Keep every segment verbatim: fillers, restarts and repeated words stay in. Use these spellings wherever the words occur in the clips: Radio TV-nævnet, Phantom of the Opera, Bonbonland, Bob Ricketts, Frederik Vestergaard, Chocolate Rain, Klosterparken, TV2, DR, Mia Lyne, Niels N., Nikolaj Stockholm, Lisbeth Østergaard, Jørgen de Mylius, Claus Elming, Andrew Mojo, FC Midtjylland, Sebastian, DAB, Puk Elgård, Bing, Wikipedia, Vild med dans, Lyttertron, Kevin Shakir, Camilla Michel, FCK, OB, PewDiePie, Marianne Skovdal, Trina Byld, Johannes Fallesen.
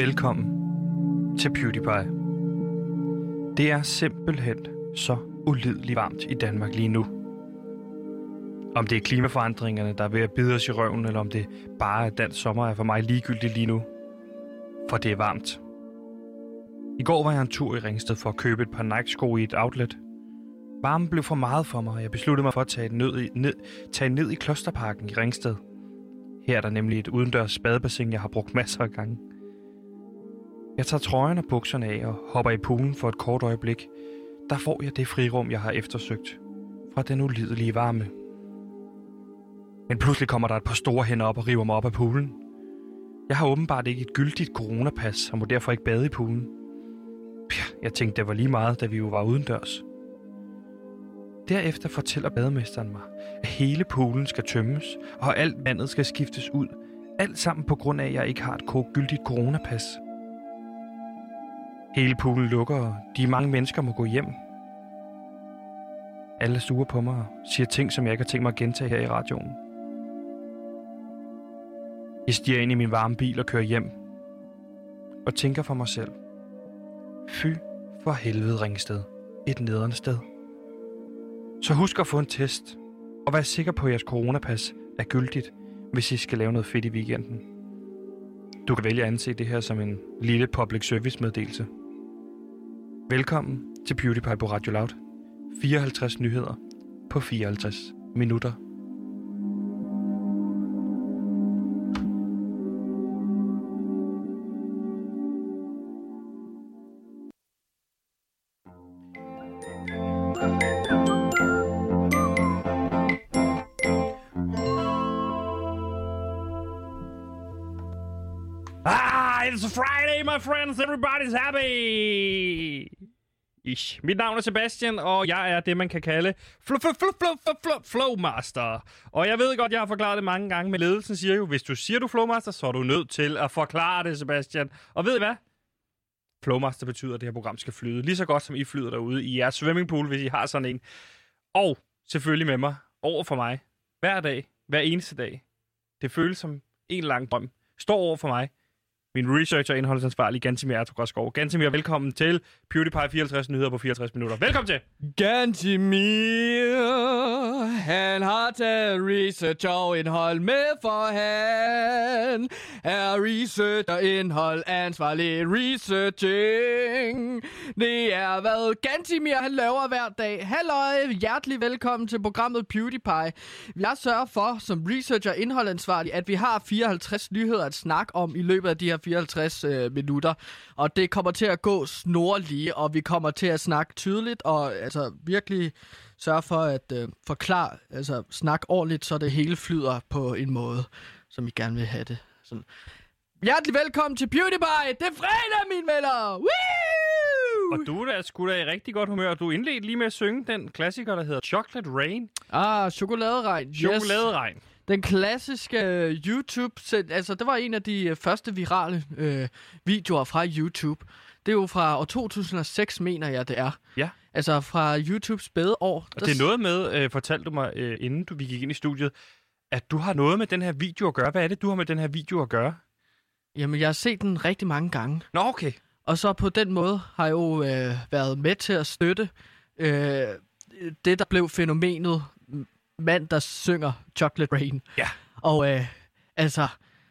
Velkommen til PewDiePie. Det er simpelthen så ulideligt varmt i Danmark lige nu. Om det er klimaforandringerne, der er ved at bide os i røven, eller om det bare er dansk sommer, er for mig ligegyldigt lige nu. For det er varmt. I går var jeg en tur i Ringsted for at købe et par Nike-sko i et outlet. Varmen blev for meget for mig, og jeg besluttede mig for at tage ned i, ned, tage ned i Klosterparken i Ringsted. Her er der nemlig et udendørs badebassin, jeg har brugt masser af gange. Jeg tager trøjen og bukserne af og hopper i poolen for et kort øjeblik. Der får jeg det frirum, jeg har eftersøgt fra den ulidelige varme. Men pludselig kommer der et par store hænder op og river mig op af poolen. Jeg har åbenbart ikke et gyldigt coronapas og må derfor ikke bade i poolen. Jeg tænkte, det var lige meget, da vi jo var udendørs. Derefter fortæller bademesteren mig, at hele poolen skal tømmes, og alt vandet skal skiftes ud. Alt sammen på grund af, at jeg ikke har et gyldigt coronapas. Hele poolen lukker, og de mange mennesker må gå hjem. Alle er sure på mig og siger ting, som jeg ikke har tænkt mig at gentage her i radioen. Jeg stiger ind i min varme bil og kører hjem. Og tænker for mig selv. Fy for helvede, Ringsted. Et nederen sted. Så husk at få en test, og vær sikker på, at jeres coronapas er gyldigt, hvis I skal lave noget fedt i weekenden. Du kan vælge at anse det her som en lille public service meddelelse. Velkommen til PewDiePie på Radio Loud. fireoghalvtreds nyheder på fireoghalvtreds minutter. Friends, everybody's happy! Ish. Mit navn er Sebastian, og jeg er det, man kan kalde Flowmaster. Og jeg ved godt, jeg har forklaret det mange gange, men ledelsen siger jo, hvis du siger, du Flowmaster, så er du nødt til at forklare det, Sebastian. Og ved I hvad? Flowmaster betyder, at det her program skal flyde lige så godt, som I flyder derude i jeres swimmingpool, hvis I har sådan en. Og selvfølgelig med mig, over for mig, hver dag, hver eneste dag. Det føles som en lang drøm. Står over for mig. Min researcher og indholdsansvarlig, Gantemir, Græsgaard. Gantemir, velkommen til PewDiePie fireoghalvtreds nyheder på fireogtres minutter. Velkommen til! Gantemir, han har taget research og indhold med, for han er research og indhold ansvarlig researching. Det er, hvad Gantemir han laver hver dag. Halløj, hjertelig velkommen til programmet PewDiePie. Jeg sørger for, som researcher og indholdansvarlig, at vi har fireoghalvtreds nyheder at snakke om i løbet af de her fireoghalvtreds øh, minutter, og det kommer til at gå snorlige, og vi kommer til at snakke tydeligt, og altså virkelig sørge for at øh, forklare, altså snakke ordentligt, så det hele flyder på en måde, som I gerne vil have det. Sådan. Hjertelig velkommen til PewDiePie! Det er fredag, mine venner! Woo! Og du er sgu da i rigtig godt humør, og du indledte lige med at synge den klassiker, der hedder Chocolate Rain. Ah, Chocolate Rain. Chocolate Rain. Yes. Den klassiske øh, YouTube, altså det var en af de øh, første virale øh, videoer fra YouTube. Det er jo fra år to tusind og seks, mener jeg, det er. Ja. Altså fra YouTubes bedre år. Og det er noget med, øh, fortalte du mig, øh, inden du, vi gik ind i studiet, at du har noget med den her video at gøre. Hvad er det, du har med den her video at gøre? Jamen, jeg har set den rigtig mange gange. Nå, okay. Og så på den måde har jeg jo øh, været med til at støtte øh, det, der blev fænomenet mand, der synger Chocolate Rain. Ja. Og øh, altså,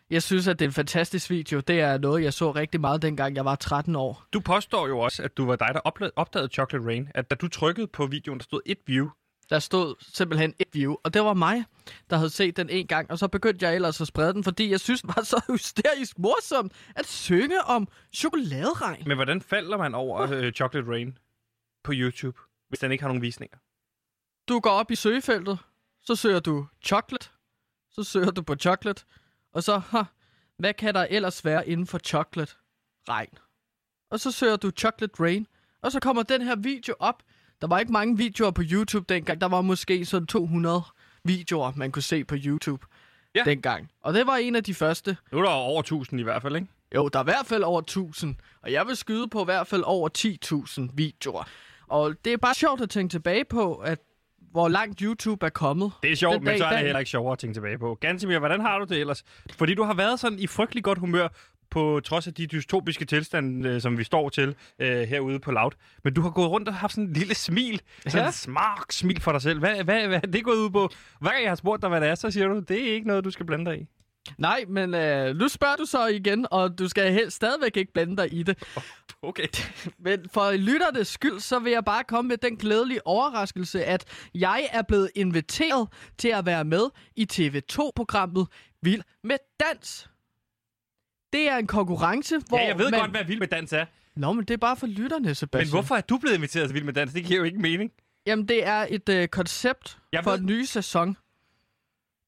jeg synes, at det er en fantastisk video. Det er noget, jeg så rigtig meget, dengang jeg var tretten år. Du påstår jo også, at du var dig, der opdagede Chocolate Rain. At da du trykkede på videoen, der stod et view. Der stod simpelthen et view. Og det var mig, der havde set den en gang. Og så begyndte jeg ellers at sprede den, fordi jeg synes, det var så hysterisk morsomt at synge om chokoladeregn. Men hvordan falder man over øh, Chocolate Rain på YouTube, hvis den ikke har nogen visninger? Du går op i søgefeltet. Så søger du chocolate, så søger du på chocolate, og så, ha, hvad kan der ellers være inden for chocolate? Regn. Og så søger du Chocolate Rain, og så kommer den her video op. Der var ikke mange videoer på YouTube dengang, der var måske sådan to hundrede videoer, man kunne se på YouTube ja. dengang. Og det var en af de første. Nu er der over tusind i hvert fald, ikke? Jo, der er i hvert fald over tusind, og jeg vil skyde på i hvert fald over ti tusind videoer. Og det er bare sjovt at tænke tilbage på, at hvor langt YouTube er kommet. Det er sjovt, men så er det heller ikke sjovere at tænke tilbage på. Gantemir, hvordan har du det ellers? Fordi du har været sådan i frygtelig godt humør på trods af de dystopiske tilstande, som vi står til øh, herude på Loud. Men du har gået rundt og haft sådan en lille smil, sådan en smart smil for dig selv. Hvad, hvad, hvad er det gået ud på? Hver gang jeg har spurgt dig, hvad det er, så siger du, det er ikke noget, du skal blande dig i. Nej, men øh, nu spørger du så igen, og du skal helst stadigvæk ikke blande dig i det. Okay. Men for lytternes skyld, så vil jeg bare komme med den glædelige overraskelse, at jeg er blevet inviteret til at være med i T V to-programmet Vild med dans. Det er en konkurrence, hvor man... Ja, jeg ved man... godt, hvad Vild med dans er. Nå, men det er bare for lytterne, Sebastian. Men hvorfor er du blevet inviteret til Vild med dans? Det giver jo ikke mening. Jamen, det er et øh, koncept jeg for ved... en ny sæson,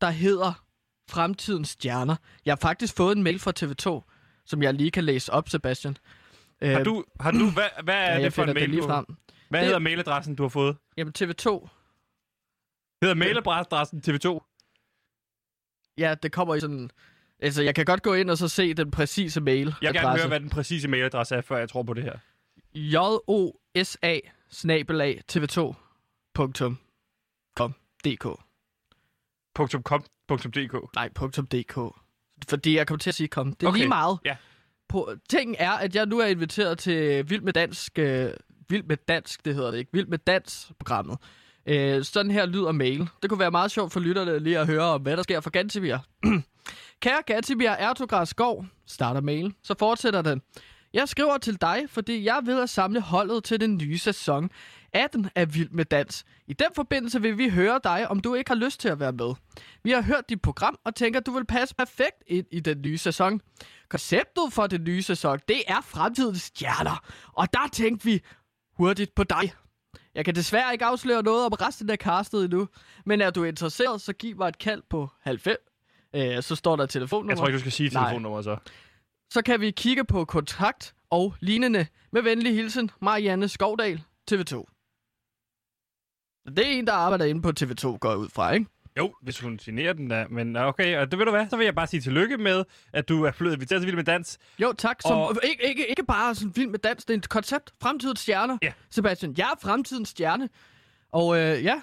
der hedder... Fremtidens stjerner. Jeg har faktisk fået en mail fra T V to, som jeg lige kan læse op, Sebastian. Har du... Har du hvad hvad er ja, det for en mail? Lige frem. Hvad det, hedder mailadressen, du har fået? Jamen, T V to. Hedder mailadressen T V to? Ja, det kommer i sådan... Altså, jeg kan godt gå ind og så se den præcise mailadresse. Jeg kan gerne høre, hvad den præcise mailadresse er, før jeg tror på det her. josa snabel-a tv to punktum com punktum d k .com.dk? Nej, .dk. Fordi jeg kom til at sige kom. Det er okay. Lige meget. Ja. På, tingen er, at jeg nu er inviteret til Vild med Dansk... Øh, Vild med Dansk, det hedder det ikke. Vild med Dans-programmet. Øh, sådan her lyder mail. Det kunne være meget sjovt for lytterne lige at høre om, hvad der sker for Gantemir. Kære Gantemir Erto Græsgaard, starter mailen. Så fortsætter den. Jeg skriver til dig, fordi jeg er ved at samle holdet til den nye sæson atten af Vild med dans. I den forbindelse vil vi høre dig, om du ikke har lyst til at være med. Vi har hørt dit program og tænker, at du vil passe perfekt ind i den nye sæson. Konceptet for den nye sæson, det er fremtidens stjerner. Og der tænkte vi hurtigt på dig. Jeg kan desværre ikke afsløre noget om resten af castet endnu. Men er du interesseret, så giv mig et kald på halvfems. Øh, så står der telefonnummer. Jeg tror ikke, du skal sige telefonnummer så. Så kan vi kigge på kontrakt og lignende. Med venlig hilsen, Marianne Skovdal, T V to. Det er en, der arbejder inde på T V to, går ud fra, ikke? Jo, hvis hun signerer den der, men okay. Og det ved du hvad, så vil jeg bare sige tillykke med, at du er blevet inviteret til Vild med dans. Jo, tak. Som, og... ikke, ikke, ikke bare sådan Vild med dans, det er et koncept. Fremtidens stjerner. Ja. Sebastian, jeg er fremtidens stjerne. Og øh, ja,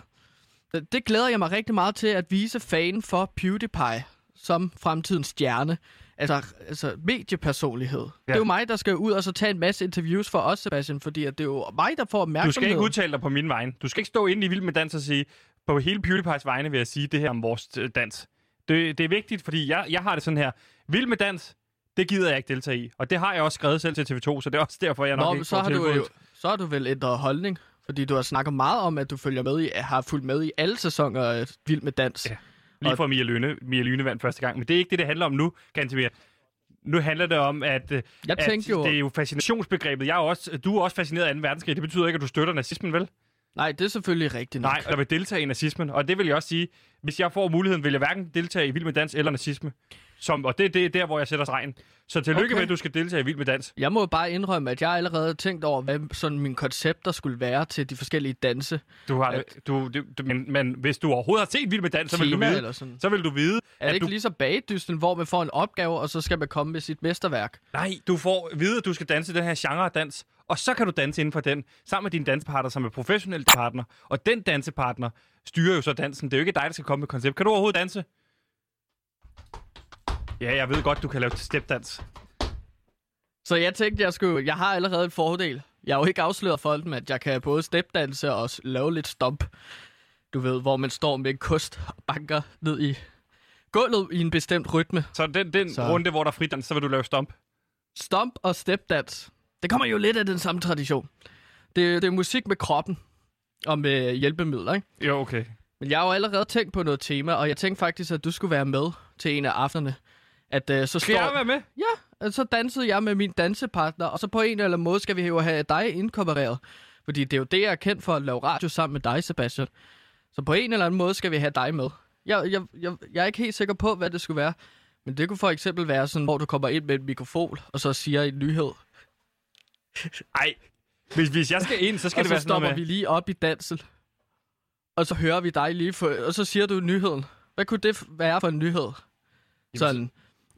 det glæder jeg mig rigtig meget til at vise fanen for PewDiePie som fremtidens stjerne. Altså, altså mediepersonlighed. Ja. Det er jo mig, der skal ud og så tage en masse interviews for os, Sebastian, fordi at det er jo mig, der får opmærksomhed. Du skal ikke udtale dig på min vegne. Du skal ikke stå inde i Vild med dans og sige, på hele PewDiePies vegne vil jeg sige det her om vores dans. Det, det er vigtigt, fordi jeg, jeg har det sådan her. Vild med dans, det gider jeg ikke deltage i. Og det har jeg også skrevet selv til T V to, så det er også derfor, jeg nok Nå, ikke så får har du jo, så har du vel ændret holdning, fordi du har snakket meget om, at du følger med i, har fulgt med i alle sæsoner af Vild med dans. Ja. Lige fra Mia Lyne, Mia Lyne vandt første gang. Men det er ikke det, det handler om nu, Gantemir. Nu handler det om, at, jeg at jo... det er jo fascinationsbegrebet. Jeg er også, du er også fascineret af anden verdenskrig. Det betyder ikke, at du støtter nazismen, vel? Nej, det er selvfølgelig rigtigt nok. Nej, der vil deltage i nazismen. Og det vil jeg også sige, hvis jeg får muligheden, vil jeg hverken deltage i Vild med dans eller nazisme. Som, og det, det er der, hvor jeg sætter stregen. Så tillykke okay. med, at du skal deltage i Vild med dans. Jeg må bare indrømme, at jeg allerede tænkt over, hvad sådan mine koncepter skulle være til de forskellige danse. Du har, at, du, du, du, men, men hvis du overhovedet har set Vild med dans, så vil du vide, så vil du vide er det at ikke du... lige så bagedysten, hvor man får en opgave, og så skal man komme med sit mesterværk? Nej, du får at vide, at du skal danse den her genre af dans, og så kan du danse inden for den, sammen med dine dansepartner, som er professionelle partner. Og den dansepartner styrer jo så dansen. Det er jo ikke dig, der skal komme med koncept. Kan du overhovedet danse? Ja, jeg ved godt, du kan lave stepdans. Så jeg tænkte, jeg skulle... Jeg har allerede en fordel. Jeg er jo ikke afsløret for dem, at jeg kan både stepdanse og lave lidt stomp. Du ved, hvor man står med en kost og banker ned i gulvet i en bestemt rytme. Så den, den så... runde, hvor der er fridans, så vil du lave stomp? Stomp og stepdans. Det kommer jo lidt af den samme tradition. Det, det er musik med kroppen og med hjælpemidler, ikke? Jo, okay. Men jeg har jo allerede tænkt på noget tema, og jeg tænkte faktisk, at du skulle være med til en af aftenerne. At, øh, så skal står... jeg være med? Ja, så dansede jeg med min dansepartner, og så på en eller anden måde skal vi jo have dig inkorporeret. Fordi det er jo det, jeg er kendt for at lave radio sammen med dig, Sebastian. Så på en eller anden måde skal vi have dig med. Jeg, jeg, jeg, jeg er ikke helt sikker på, hvad det skulle være. Men det kunne for eksempel være sådan, hvor du kommer ind med et mikrofon, og så siger en nyhed. Ej, hvis, hvis jeg skal ind, så skal det være sådan noget med... Og så stopper vi lige op i dansen, og så hører vi dig lige for... Og så siger du nyheden. Hvad kunne det være for en nyhed? Sådan...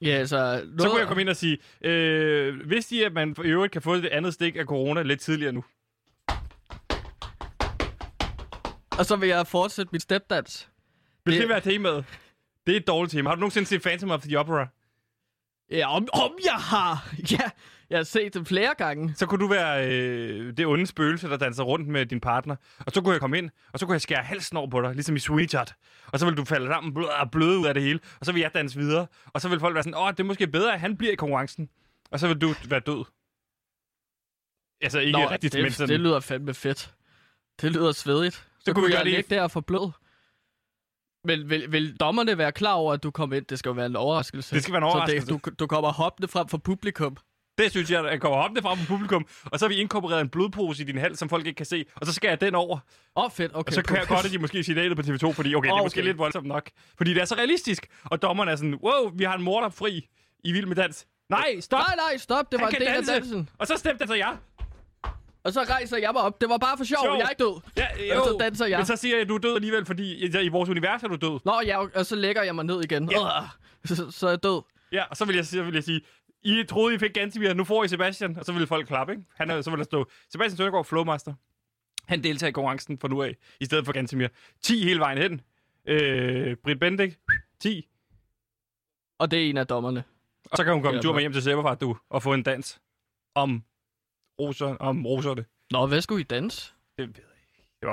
Ja, altså, så kunne jeg komme ind og sige, øh, vidste I, at man i øvrigt kan få det andet stik af corona lidt tidligere nu? Og så vil jeg fortsætte mit stepdans. Vil det, det være temaet? Det er et dårligt tema. Har du nogensinde set Phantom of the Opera? Ja, om, om jeg har. Ja, jeg har set dem flere gange. Så kunne du være øh, det onde spøgelse, der danser rundt med din partner. Og så kunne jeg komme ind, og så kunne jeg skære halsen over på dig, ligesom i Sweetheart. Og så ville du falde sammen og bløde ud af det hele. Og så ville jeg danse videre. Og så ville folk være sådan, åh, det er måske bedre, at han bliver i konkurrencen. Og så ville du være død. Altså ikke Nå, rigtigt, det, men sådan... det lyder fandme fedt. Det lyder svedigt. Så, så kunne vi jeg ligge der og få blød. Men vil, vil dommerne være klar over, at du kommer ind? Det skal jo være en overraskelse. Det skal være en overraskelse. Så det, du, du kommer hoppende frem for publikum. Det synes jeg, at jeg kommer hoppende frem for publikum. Og så har vi inkorporeret en blodpose i din hals, som folk ikke kan se. Og så skærer jeg den over. Åh, oh, fedt. Okay, og så kan jeg godt, at de måske signalet på T V to, fordi okay, oh, det er måske okay. Lidt voldsomt nok. Fordi det er så realistisk. Og dommerne er sådan, wow, vi har en morder fri i Vild med dans. Nej, stop. Nej, nej, stop. Det var en del af dansen. Og så stemte altså jeg. Og så rejser jeg mig op. Det var bare for sjov, sjov. Jeg er ikke død. Ja, jo. Og så danser jeg. Men så siger jeg, at du er død alligevel, fordi i vores univers er du død. Nå ja, og så lægger jeg mig ned igen. Ja. Så, så er jeg død. Ja, og så vil jeg, så vil jeg sige, I troede, I fik Gantemir, nu får I Sebastian. Og så vil folk klappe, ikke? Han er, så vil der stå, Sebastian Søndergaard, flowmaster. Han deltager i konkurrencen fra nu af, i stedet for Gantemir. ti hele vejen hen. Øh, Britt Bendik, ti. Og det er en af dommerne. Og så kan hun komme en tur med hjem til Sæberfart, du, og få en dans om... Roser, om roserne. Nå, hvad skulle I danse? Det ved jeg ikke.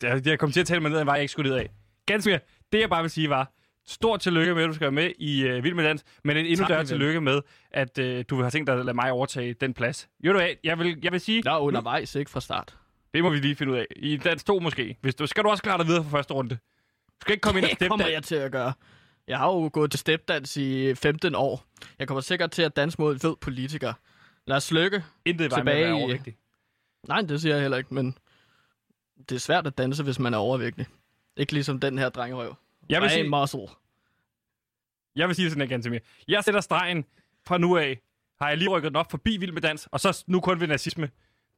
Det er jeg kom til at tale mig ned af en vej, jeg ikke skulle ned af. Ganske mere. Det jeg bare vil sige var, stort tillykke med, at du skal være med i uh, Vild med dans, men en endnu tak, større tillykke med, at uh, du har tænkt dig at lade mig overtage den plads. Jo, du af, jeg vil, jeg vil sige... Nå, undervejs, ikke fra start. Det må vi lige finde ud af. I dans to måske. Hvis du, skal du også klare dig videre for første runde? Du skal ikke komme det ind og stepdans. Det kommer jeg til at gøre. Jeg har jo gået til stepdans i femten år. Jeg kommer sikkert til at danse mod en fed politiker. Lad os lykke Intet tilbage i... Overvægtig. Nej, det siger jeg heller ikke, men det er svært at danse, hvis man er overvægtig. Ikke ligesom den her drengerøv. Jeg vil sige... muscle. Jeg vil sige det sådan her, Gantemir. Jeg sætter stregen fra nu af. Har jeg lige rykket den op forbi Vild med dans, og så nu kun ved nazisme.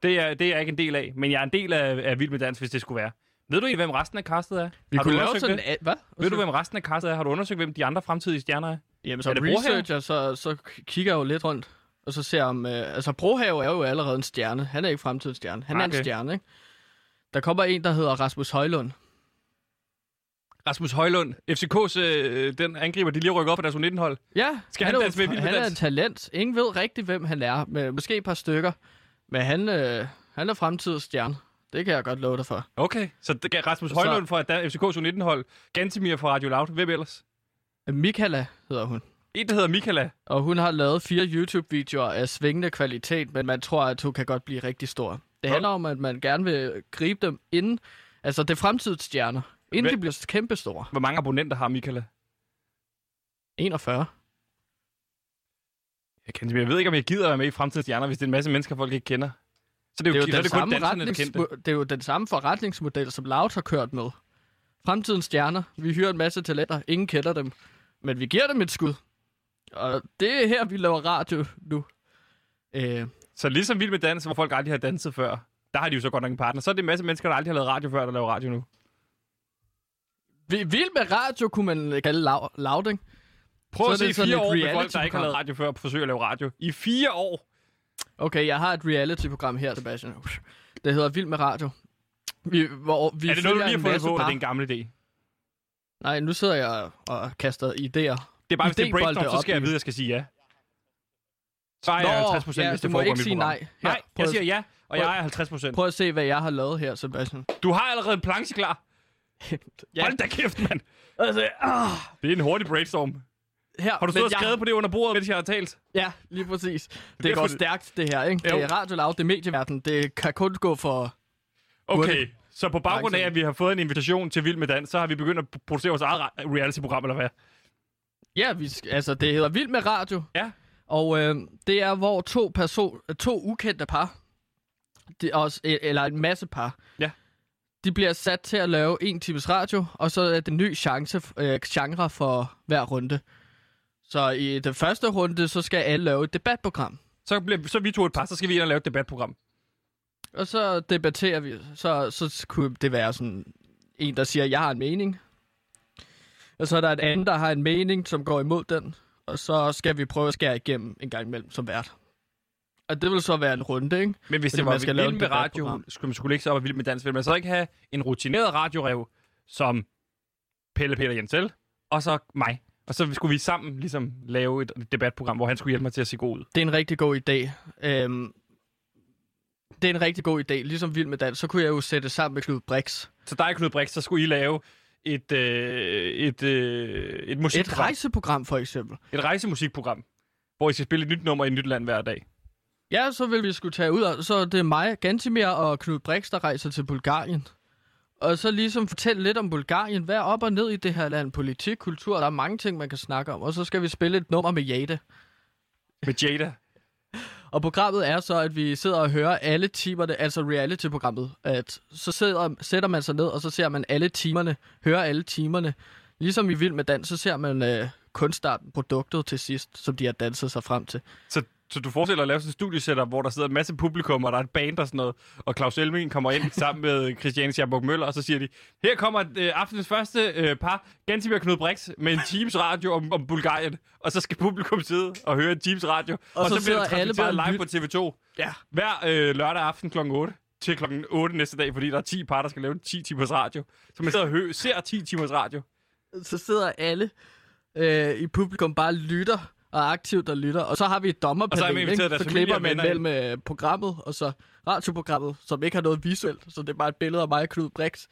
Det er, det er jeg ikke en del af, men jeg er en del af, af Vild med dans, hvis det skulle være. Ved du ikke, hvem resten af castet er? Vi har kunne du lave sådan... A- Hvad? Ved du, hvem resten af castet er? Har du undersøgt, hvem de andre fremtidige stjerner er? Jamen, som researcher, så, så kigger jeg jo lidt rundt. Og så ser om øh, altså Brohave er jo allerede en stjerne. Han er ikke fremtidens stjerne. Han okay. er en stjerne, ikke? Der kommer en, der hedder Rasmus Højlund. Rasmus Højlund. F C K's øh, den angriber, de lige rykker op på deres U nitten-hold. Ja, skal han, han, danse jo, med, han er et talent. Ingen ved rigtigt, hvem han er. Med, måske et par stykker. Men han, øh, han er fremtidens stjerne. Det kan jeg godt love dig for. Okay, så det gav Rasmus så... Højlund fra F C K's U nitten-hold. Gantemir fra Radio Loud. Hvem ellers? Mikala hedder hun. En, der hedder Mikala. Og hun har lavet fire YouTube-videoer af svingende kvalitet, men man tror, at hun kan godt blive rigtig stor. Det handler om, at man gerne vil gribe dem inden, altså det fremtidige stjerner, inden Hvem? de bliver kæmpestore. Hvor mange abonnenter har Mikala? enogfyrre. Jeg, kan, jeg ved ikke, om jeg gider være med i fremtidige stjerner, hvis det er en masse mennesker, folk ikke kender. Så det er jo, det er jo, den, så er det samme retnings- det er jo den samme forretningsmodel, som Laut har kørt med. Fremtidens stjerner. Vi hyrer en masse talenter. Ingen kender dem. Men vi giver dem et skud. Og det er her, vi laver radio nu. Øh. Så ligesom Vild med dans, hvor folk aldrig har danset før, der har de jo så godt nok en partner. Så er det en masse mennesker, der aldrig har lavet radio før, der laver radio nu. Vild med radio kunne man kalde louding. Prøv at se fire år med folk, der ikke har lavet radio før, og forsøger at lave radio. I fire år! Okay, jeg har et reality-program her, Sebastian. Det hedder Vild med Radio. Vi, hvor vi er det noget, du lige har fundet på, det er en gammel idé? Nej, nu sidder jeg og kaster idéer. Det er bare, hvis det er breakdown, så skal jeg vide, at jeg skal sige ja. Så er jeg halvtreds procent, hvis ja, det foregår i mit program. Nej, her, nej jeg siger ja, og jeg er halvtreds procent. Prøv at se, hvad jeg har lavet her, Sebastian. Du har allerede en planche klar. ja. Hold da kæft, mand. Altså, uh. Det er en hurtig brainstorm. Her, har du stået og skrevet jeg... på det under bordet, mens jeg har talt? Ja, lige præcis. Det, det går for... stærkt, det her, ikke? Jo. Det er Radio Loud, det er medieverden. Det kan kun gå for... Okay. Så på baggrund af, at vi har fået en invitation til Vild med dans, så har vi begyndt at producere vores eget reality-program, eller hvad? Ja, vi skal, altså det hedder Vild med Radio. Ja. Og øh, det er, hvor to, person, to ukendte par, de også, eller en masse par, ja. De bliver sat til at lave en times radio, og så er det en ny chance, øh, genre for hver runde. Så i den første runde, så skal alle lave et debatprogram. Så, bliver, så vi to et par, så skal vi ind og lave et debatprogram. Og så debatterer vi, så, så kunne det være sådan en, der siger, jeg har en mening. Og så er der en anden, der har en mening, som går imod den. Og så skal vi prøve at skære igennem en gang imellem som vært. Og det vil så være en runde, ikke? Men hvis det var Vild med Radio, skulle man skulle ikke så op og Vild med dans, ville man så ikke have en rutineret radiorev som Pelle, Peter, Jensel, og så mig. Og så skulle vi sammen ligesom lave et debatprogram, hvor han skulle hjælpe mig til at se god ud. Det er en rigtig god idé. Øhm, det er en rigtig god idé. Ligesom Vild med dans, så kunne jeg jo sætte sammen med Knud Brix. Så dig, Knud Brix, så skulle I lave et, øh, et, øh, et musikprogram. Et rejseprogram, for eksempel. Et rejsemusikprogram, hvor I skal spille et nyt nummer i et nyt land hver dag. Ja, så vil vi skulle tage ud, og så det er mig, Gantemir og Knud Brix, der rejser til Bulgarien. Og så ligesom fortælle lidt om Bulgarien. Hvad er op og ned i det her land? Politik, kultur, der er mange ting, man kan snakke om. Og så skal vi spille et nummer med Jada. Med Jada? Og programmet er så, at vi sidder og hører alle timerne, altså reality-programmet. At så sidder, sætter man sig ned, og så ser man alle timerne, hører alle timerne. Ligesom i Vild med dans, så ser man øh, kunstarten, produktet til sidst, som de har danset sig frem til. Så Så du forestiller at lave sådan et studiesetup, hvor der sidder en masse publikum, og der er et band og sådan noget, og Claus Elming kommer ind sammen med Christiane Schaumburg Møller, og så siger de, her kommer øh, aftenens første øh, par, Gantemir og Knud Brix, med en Teams radio om, om Bulgarien, og så skal publikum sidde og høre en Teams radio, og, og så, så bliver det transmitteret live på T V to, ja. hver øh, lørdag aften klokken otte til klokken otte næste dag, fordi der er ti par, der skal lave ti timers radio, så man sidder og hører, ser ti timers radio. Så sidder alle øh, i publikum bare lytter, og aktivt der lytter, og så har vi et dommerpanel, og så, så klipper man mellem øh, programmet, og så radioprogrammet, som ikke har noget visuelt, så det er bare et billede af mig og Knud Brix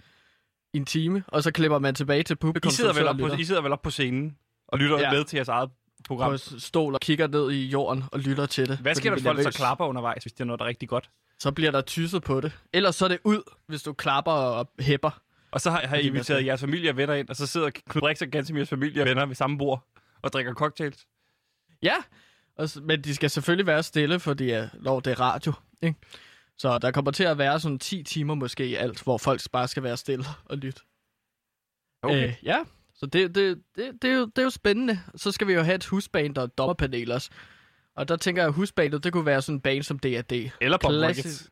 i en time, og så klipper man tilbage til publikum. I sidder, vel op, på, I sidder vel op på scenen, og lytter ja. med til jeres eget program. På stol og kigger ned i jorden, og lytter til det. Hvad sker der, folk så klapper undervejs, hvis det er noget, der er rigtig godt? Så bliver der tysset på det. Ellers så er det ud, hvis du klapper og hæpper. Og så har, har I inviteret jeres familie og venner ind, og så sidder Knud Brix og Gantemirs familie og venner ved samme bord, og drikker cocktails. Ja, og, men de skal selvfølgelig være stille, fordi når det er radio, ikke? Så der kommer til at være sådan ti timer måske i alt, hvor folk bare skal være stille og lytte. Okay. Øh, ja, så det, det, det, det, er jo, det er jo spændende. Så skal vi jo have et husband og et dommerpanel også. Og der tænker jeg, at husbandet, det kunne være sådan en band som D R D. Eller Bob Ricketts.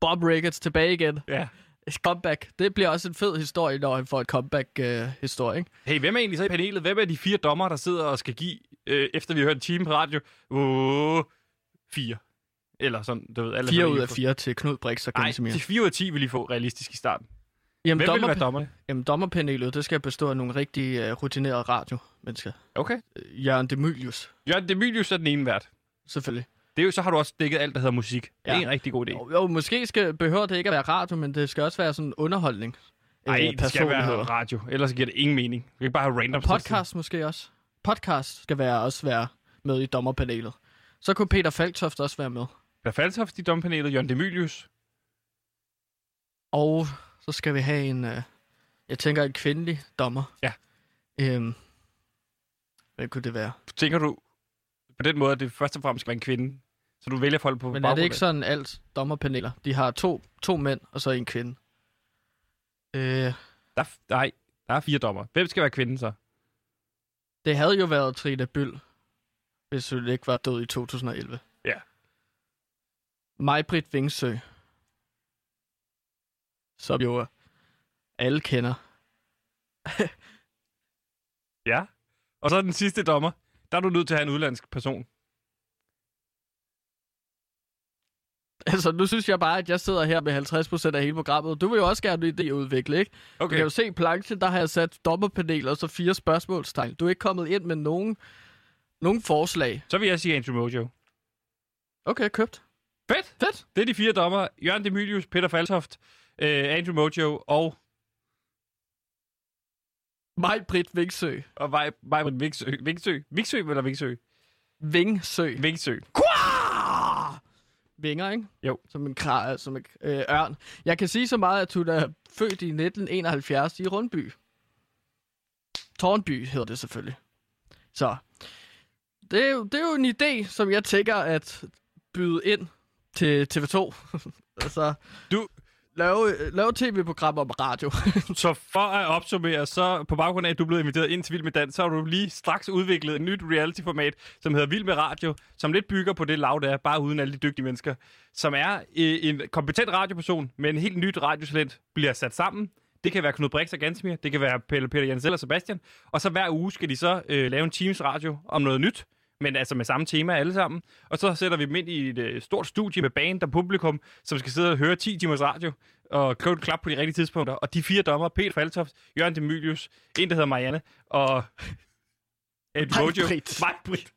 Bob Ricketts tilbage igen. Ja. Et comeback. Det bliver også en fed historie, når han får et comeback-historie. Øh, hey, hvem er egentlig så i panelet? Hvem er de fire dommer, der sidder og skal give, øh, efter vi har hørt en time på radio, uh, fire? Eller sådan, du ved. Alle fire ud af fire til Knud Brix og Gantemir. Nej, til fire ud af ti vil I få realistisk i starten. Jamen, hvem dommer- vil være dommer? Jamen, dommerpanelet, det skal bestå af nogle rigtig øh, rutinerede radiomennesker. Okay. Jørgen de Mylius. Jørgen de Mylius er den ene vært. Selvfølgelig. Det er jo, så har du også dækket alt, der hedder musik. Ja. Det er en rigtig god idé. Jo, jo måske skal, behøver det ikke at være radio, men det skal også være sådan en underholdning. Nej, det skal være radio. Ellers giver det ingen mening. Du kan ikke bare have random. Og podcast måske også. Podcast skal være, også være med i dommerpanelet. Så kunne Peter Falktoft også være med. Peter Falktoft i dommerpanelet, Jørgen de Mylius. Og så skal vi have en, øh, jeg tænker, en kvindelig dommer. Ja. Øhm, hvad kunne det være? Tænker du på den måde, at det først og fremmest skal være en kvinde? Så du vælger folk på baggrund. Men er det ikke sådan alt dommerpaneler? De har to, to mænd, og så en kvinde. Øh... Der er, nej, der er fire dommer. Hvem skal være kvinden så? Det havde jo været Trina Byld, hvis hun ikke var død i to tusind og elleve. Ja. Majbritt Vingsø. Som jo alle kender. Ja. Og så den sidste dommer. Der er du nødt til at have en udlandsk person. Altså, nu synes jeg bare, at jeg sidder her med halvtreds procent af hele programmet. Du vil jo også gerne en idé udvikle, ikke? Okay. Du kan jo se planchen, der har jeg sat dommerpanel og så fire spørgsmålstegn. Du er ikke kommet ind med nogen, nogen forslag. Så vil jeg sige Andrew Mojo. Okay, købt. Fedt! Fedt! Det er de fire dommer. Jørgen de Mylius, Peter Falktoft, uh, Andrew Mojo og... Majbritt Vingsø. Og Majbritt Vingsø. Vingsø. Vingsø eller Vingsø? Vingsø. Vingsø. Vinger, ikke? Jo. Som en kra, som en øh, ørn. Jeg kan sige så meget, at hun er født i nitten enoghalvfjerds i Rundby. Tårnby hedder det selvfølgelig. Så det er, jo, det er jo en idé, som jeg tænker at byde ind til T V to. Altså, du... Lave, lave tv-programmer om radio. Så for at opsummere, så på baggrund af, at du blev inviteret ind til Vild med Dans, så har du lige straks udviklet et nyt reality-format, som hedder Vild med Radio, som lidt bygger på det Loud er, bare uden alle de dygtige mennesker, som er en kompetent radioperson med en helt nyt radiotalent, bliver sat sammen. Det kan være Knud Brix og Gantemir, det kan være Peter Jensen eller Sebastian, og så hver uge skal de så øh, lave en Teams radio om noget nyt, men altså med samme tema alle sammen. Og så sætter vi dem ind i et øh, stort studie med band og publikum, som skal sidde og høre ti timers radio og klogt klap på de rigtige tidspunkter. Og de fire dommer, Peter Falktoft, Jørgen de Mylius, en der hedder Marianne, og Et Mojo. Majbritt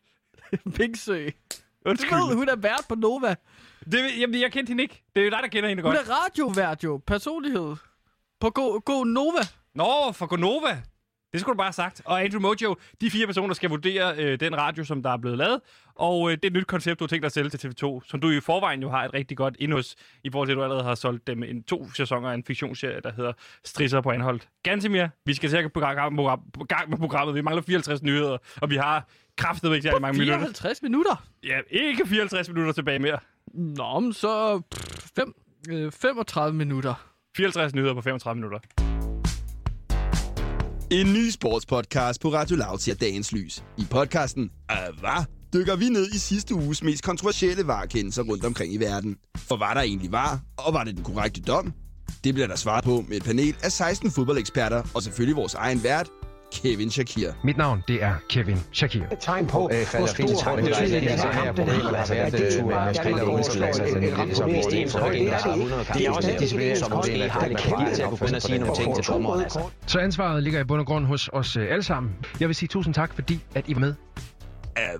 Vingsø. Undskyld. Hun er vært på Nova. Det, jamen, jeg kendte hende ikke. Det er jo dig, der kender hende godt. Hun er radiovært jo. Personlighed. På Go, Go Nova. Nå, for Go Nova. Det skulle du bare have sagt. Og Andrew Mojo, de fire personer, skal vurdere øh, den radio, som der er blevet lavet. Og øh, det er et nyt koncept, du har tænkt dig at sælge til T V to, som du i forvejen jo har et rigtig godt indhus, i forhold til, at du allerede har solgt dem en, to sæsoner af en fiktionsserie, der hedder Strisser på Anholdt. Gantemir, vi skal sikkert på gang med programmet. Vi mangler fireoghalvtreds nyheder, og vi har kraftet ikke særlig mange minutter. fireoghalvtreds minutter? Ja, ikke fireoghalvtreds minutter tilbage mere. Nå, men så pff, fem, øh, femogtredive minutter. fireoghalvtreds nyheder på femogtredive minutter. En ny sportspodcast på Radio Loud ser dagens lys. I podcasten Hvad dykker vi ned i sidste uges mest kontroversielle varekendelser rundt omkring i verden. For var der egentlig var, og var det den korrekte dom? Det bliver der svaret på med et panel af seksten fodboldeksperter, og selvfølgelig vores egen vært, Kevin Shakir. Mit navn, det er Kevin Shakir. Et tegn på, hvor stor og betydelig den her kamp, den har været. Det er også et disciplin, som måske har det kæmpe til at kunne begynde at sige nogle ting til dommeren. Så ansvaret ligger i bund og grund hos os alle sammen. Jeg vil sige tusind tak, fordi at I var med.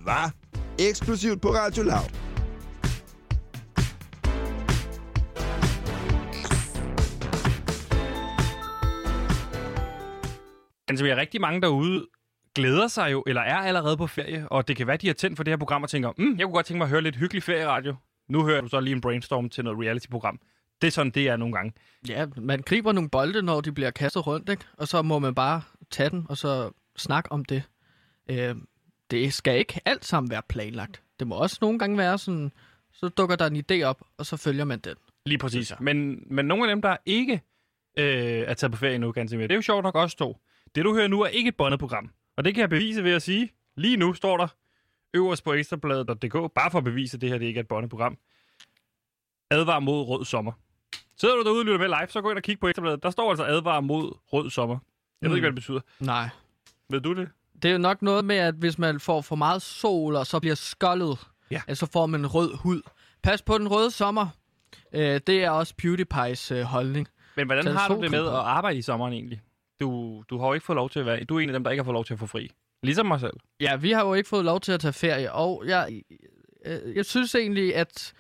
Hvad? Eksplosivt på Radio Loud. Altså, vi er rigtig mange derude, glæder sig jo, eller er allerede på ferie, og det kan være, de har tændt for det her program og tænker, mm, jeg kunne godt tænke mig at høre lidt hyggelig ferieradio. Nu hører du så lige en brainstorm til noget reality-program. Det er sådan, det er nogle gange. Ja, man griber nogle bolde, når de bliver kastet rundt, ikke? Og så må man bare tage den, og så snakke om det. Øh, det skal ikke alt sammen være planlagt. Det må også nogle gange være sådan, så dukker der en idé op, og så følger man den. Lige præcis. Men, men nogle af dem, der ikke øh, er taget på ferie nu, ganske mere, det er jo sjovt nok også to. Det, du hører nu, er ikke et bondet program. Og det kan jeg bevise ved at sige, lige nu står der øverst på ekstrabladet punktum d k, bare for at bevise, at det her det ikke er et bondet program. Advar mod rød sommer. Sidder du derude og lytter med live, så gå ind og kig på Ekstrabladet. Der står altså advar mod rød sommer. Jeg mm. ved ikke, hvad det betyder. Nej. Ved du det? Det er jo nok noget med, at hvis man får for meget sol, og så bliver skoldet, ja. Så får man en rød hud. Pas på den røde sommer. Det er også PewDiePies holdning. Men hvordan har du det med at arbejde i sommeren egentlig? Du, du har jo ikke fået lov til at være... Du er en af dem, der ikke har fået lov til at få fri. Ligesom mig selv. Ja, vi har jo ikke fået lov til at tage ferie, og jeg, øh, jeg synes egentlig, at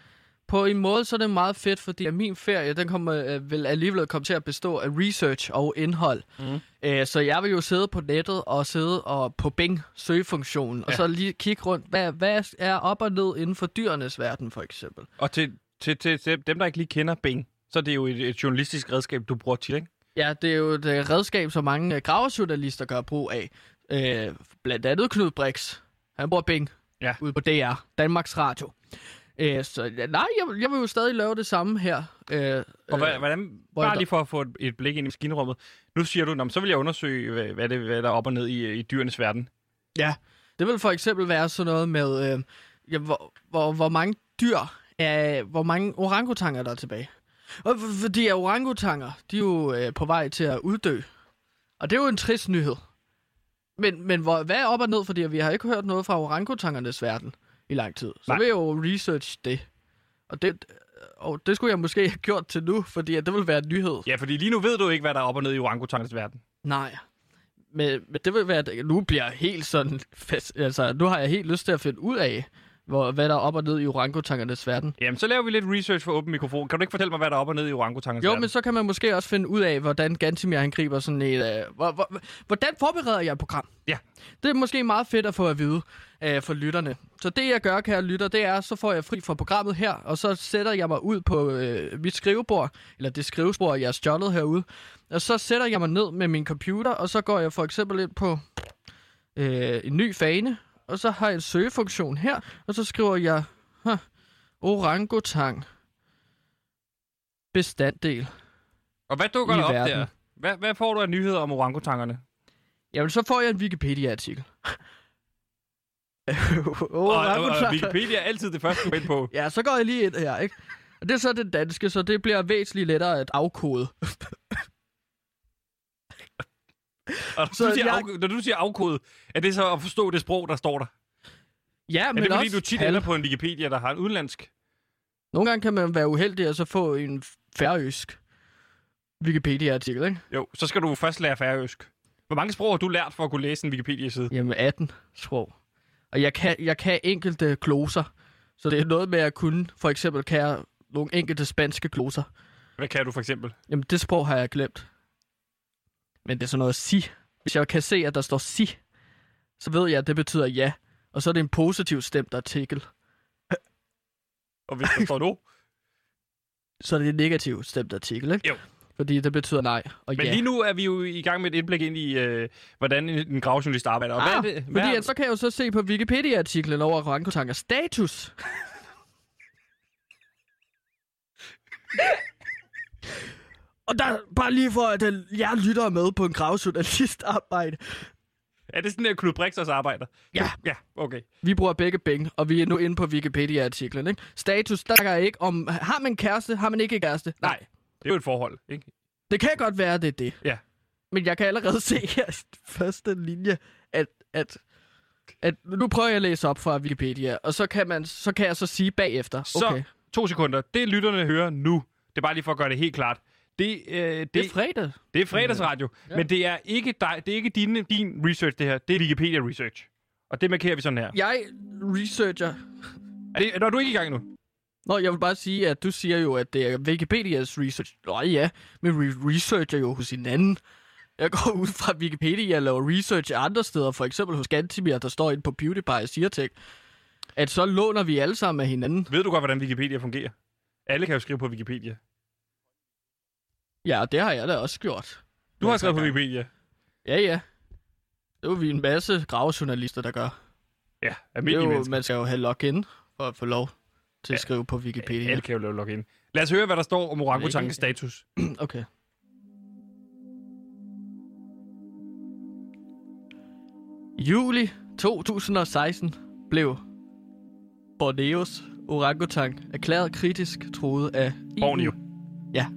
på en måde, så er det meget fedt, fordi min ferie, den kommer, øh, vil alligevel komme til at bestå af research og indhold. Mm. Æ, så jeg vil jo sidde på nettet og sidde og på Bing søgefunktionen, ja. Og så lige kigge rundt, hvad, hvad er op og ned inden for dyrenes verden, for eksempel. Og til, til, til, til dem, der ikke lige kender Bing, så er det jo et, et journalistisk redskab, du bruger til, ikke? Ja, det er jo et redskab, som mange gravejournalister gør brug af. Øh, blandt andet Knud Brix. Han bruger Bing ja. Ude på D R, Danmarks Radio. Øh, så nej, jeg, jeg vil jo stadig lave det samme her. Øh, og hvordan, bare lige for at få et, et blik ind i maskinrummet. Nu siger du, så vil jeg undersøge, hvad, hvad, det, hvad der er op og ned i, i dyrenes verden. Ja, det vil for eksempel være sådan noget med, øh, ja, hvor, hvor, hvor mange dyr, er, hvor mange orangutanger der er tilbage. Og fordi at orangutanger, de er jo øh, på vej til at uddø. Og det er jo en trist nyhed. Men, men hvor, hvad er op og ned? Fordi vi har ikke hørt noget fra orangutangernes verden i lang tid. Så vil jeg jo research det. Og det, og det skulle jeg måske have gjort til nu, fordi at det ville være en nyhed. Ja, fordi lige nu ved du ikke, hvad der er op og ned i orangutangernes verden. Nej. Men, men det vil være, nu bliver helt sådan... Altså, nu har jeg helt lyst til at finde ud af... Hvor, hvad der er op og ned i orangutangernes verden. Jamen, så laver vi lidt research for åben mikrofon. Kan du ikke fortælle mig, hvad der er op og ned i orangutangernes verden? Jo, men så kan man måske også finde ud af, hvordan Gantemir han griber sådan et... Uh, hvor, hvor, hvordan forbereder jeg et program? Ja. Det er måske meget fedt at få at vide uh, for lytterne. Så det, jeg gør, kære lytter, det er, så får jeg fri fra programmet her, og så sætter jeg mig ud på uh, mit skrivebord, eller det skrivebord, jeg har stjålet herude, og så sætter jeg mig ned med min computer, og så går jeg for eksempel ind på uh, en ny fane, og så har jeg en søgefunktion her, og så skriver jeg, huh, orangutang, bestanddel. Og hvad dukker der op der? Hvad, hvad får du af nyheder om orangutangerne? Jamen, så får jeg en Wikipedia-artikel. Orangutang. Og, og Wikipedia er altid det første, du er på. Ja, så går jeg lige ind her, ikke? Og det er så det danske, så det bliver væsentligt lettere at afkode. Og når, så du jeg... afkode, når du siger afkode, er det så at forstå det sprog, der står der? Ja, er men det fordi, også... du tit ender på en Wikipedia, der har en udenlandsk? Nogle gange kan man være uheldig at så få en færøsk Wikipedia-artikel, ikke? Jo, så skal du først lære færøsk. Hvor mange sprog har du lært for at kunne læse en Wikipedia-side? Jamen atten sprog. Og jeg kan, jeg kan enkelte gloser. Så det er noget med at kunne, for eksempel kan jeg nogle enkelte spanske gloser. Hvad kan du for eksempel? Jamen det sprog har jeg glemt. Men det er sådan noget si. Hvis jeg kan se, at der står si, så ved jeg, at det betyder ja. Og så er det en positiv stemt artikel. Og hvis der står no? Så er det en negativ stemt artikel, ikke? Jo. Fordi det betyder nej og men ja. Men lige nu er vi jo i gang med et indblik ind i, øh, hvordan en gravjournalist arbejder. Og ah, hvad er det? Hvad fordi er... så kan jeg jo så se på Wikipedia-artiklen over orangutangers status. Og der, bare lige for, at jeg lytter med på en gravjournalist-arbejde. Er det sådan, at Knud Brix også arbejder? Ja. Ja, okay. Vi bruger begge Bing, og vi er nu inde på Wikipedia-artiklen, ikke? Status, der er ikke om, har man kæreste, har man ikke kæreste? Nej. Nej. Det er jo et forhold, ikke? Det kan godt være, det er det. Ja. Men jeg kan allerede se her første linje, at, at, at nu prøver jeg at læse op fra Wikipedia, og så kan, man, så kan jeg så sige bagefter. Okay. Så, to sekunder. Det lytterne hører nu, det er bare lige for at gøre det helt klart. Det, øh, det, det er fredag. Det er fredagsradio, ja. Men det er ikke, dig, det er ikke din, din research, det her. Det er Wikipedia-research. Og det markerer vi sådan her. Jeg researcher. Er det, når du ikke i gang nu? Nå, jeg vil bare sige, at du siger jo, at det er Wikipedias research. Nå ja, men vi researcher jo hos hinanden. Jeg går ud fra Wikipedia og laver research andre steder, for eksempel hos Gantemir, der står inde på PewDiePie og siger ting, at så låner vi alle sammen af hinanden. Ved du godt, hvordan Wikipedia fungerer? Alle kan jo skrive på Wikipedia. Ja, og det har jeg da også gjort. Du har skrevet på Wikipedia? Ja, ja. Det er jo vi en masse gravejournalister, der gør. Ja, almindelige jo, mennesker. Man skal jo have login for at få lov til at skrive på Wikipedia. Alle kan jo lave login. Lad os høre, hvad der står om orangutangers status. Okay. I juli to tusind og seksten blev Borneos orangutang erklæret kritisk truet af I U C N. Borneo. Ja,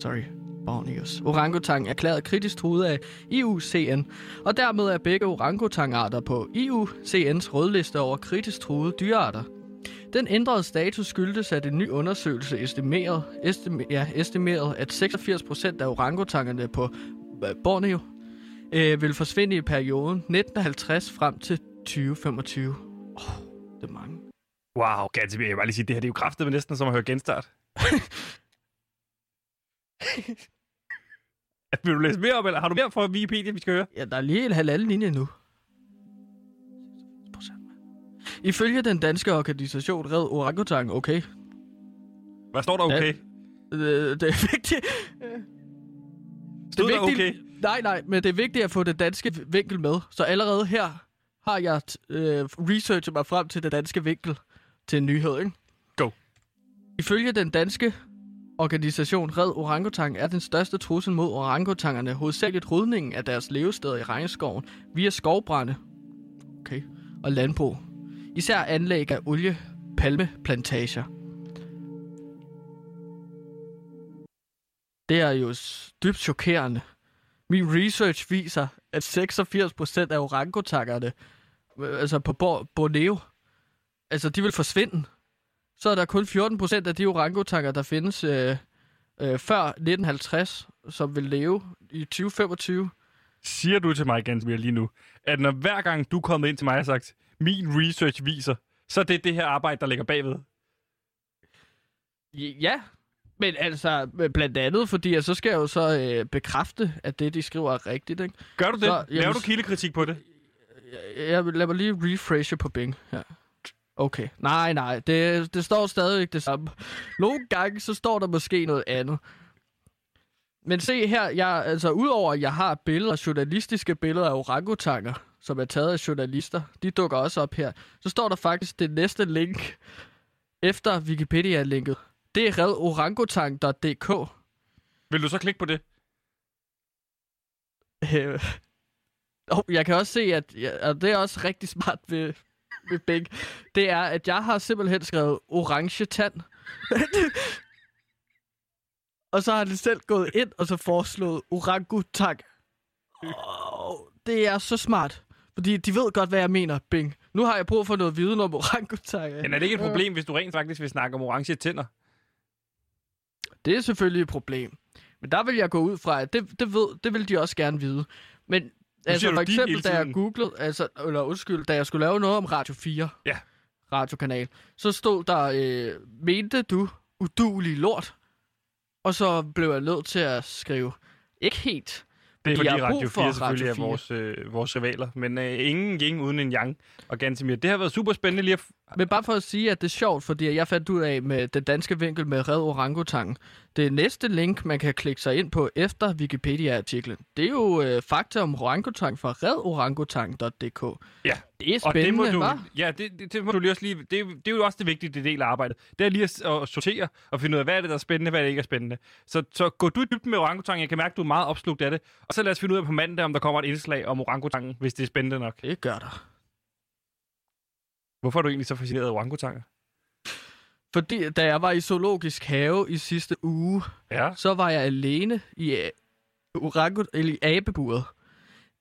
sorry. Borneos orangutang erklæret kritisk truet af I U C N, og dermed er begge orangutangarter på I U C N's rødliste over kritisk truede dyrearter. Den ændrede status skyldtes, at en ny undersøgelse estimerede, estim, ja, estimerede at seksogfirs procent af orangutangerne på Borneo øh, vil forsvinde i perioden nitten halvtreds frem til tyve femogtyve. Åh, oh, det er mange. Wow, Gantemir, jeg vil bare lige sige, det her det er jo kraftedeme næsten som at høre Genstart. Vil du læse mere op, eller har du mere fra Wikipedia, vi skal høre? Ja, der er lige en halvanden linje nu. Ifølge den danske organisation Red Orangutan, okay. Hvad står der okay? Da, øh, det er vigtigt. Stod det er vigtigt, der okay? Nej, nej, men det er vigtigt at få det danske vinkel med. Så allerede her har jeg øh, researchet mig frem til det danske vinkel til en nyhed, ikke? Go. Ifølge den danske organisation Red Orangutan er den største trussel mod orangutangerne hovedsageligt rydningen af deres levesteder i regnskoven via skovbrænde okay. og landbrug. Især anlæg af oliepalmeplantager. Det er jo dybt chokerende. Min research viser, at seksogfirs procent af orangutangerne altså på Borneo, altså de vil forsvinde. Så er der kun fjorten procent af de orangutanger, der findes øh, øh, før nitten halvtreds, som vil leve i tyve femogtyve. Siger du til mig, Gantemir, lige nu, at når hver gang du er kommet ind til mig og sagt, min research viser, så det er det her arbejde, der ligger bagved? Ja, men altså blandt andet, fordi jeg så skal jeg jo så øh, bekræfte, at det, de skriver, er rigtigt. Ikke? Gør du det? Så, Laver du kildekritik på det? Jeg, jeg, jeg lader lige refreshe på Bing her. Okay, nej, nej, det, det står stadigvæk det samme. Nogle gange, så står der måske noget andet. Men se her, jeg, altså udover at jeg har billeder, journalistiske billeder af orangutanger, som er taget af journalister, de dukker også op her, så står der faktisk det næste link efter Wikipedia-linket. Det er red orangutang punktum d k. Vil du så klikke på det? Øh. Oh, jeg kan også se, at, at det er også rigtig smart ved... Bing, det er, at jeg har simpelthen skrevet orange tand. Og så har det selv gået ind og så foreslået orangutang. Oh, det er så smart. Fordi de ved godt, hvad jeg mener, Bing. Nu har jeg brug for noget viden om orangutang. Men er det ikke et problem, hvis du rent faktisk vil snakke om orange tænder? Det er selvfølgelig et problem. Men der vil jeg gå ud fra, at det, det, ved, det vil de også gerne vide. Men Altså for eksempel, da jeg googlede, altså, eller undskyld, da jeg skulle lave noget om Radio fire, ja. Radiokanal, så stod der, øh, mente du uduelig lort? Og så blev jeg nødt til at skrive, ikke helt. Det er fordi Radio fire selvfølgelig Radio fire er vores, øh, vores rivaler, men øh, ingen ingen uden en yang og Gantemir. Det har været super spændende lige at... F- men bare for at sige, at det er sjovt, fordi jeg fandt ud af med den danske vinkel med Red Orangutan. Det næste link, man kan klikke sig ind på efter Wikipedia-artiklen, det er jo øh, fakta om orangutan fra red orangutan punktum d k. Ja, det er spændende, det du, ja, det, det, det må du lige også lige... Det, det er jo også det vigtige del af arbejdet. Det er lige at, at sortere og finde ud af, hvad er det, der er spændende, hvad er det ikke er spændende. Så, så gå du i dybden med orangutan. Jeg kan mærke, du er meget opslugt af det. Og så lad os finde ud af på mandag, om der kommer et indslag om orangutangen, hvis det er spændende nok. Det gør der. Hvorfor er du egentlig så fascineret af orangutanger? Fordi da jeg var i zoologisk have i sidste uge, ja. Så var jeg alene i, orangut- eller i abeburet.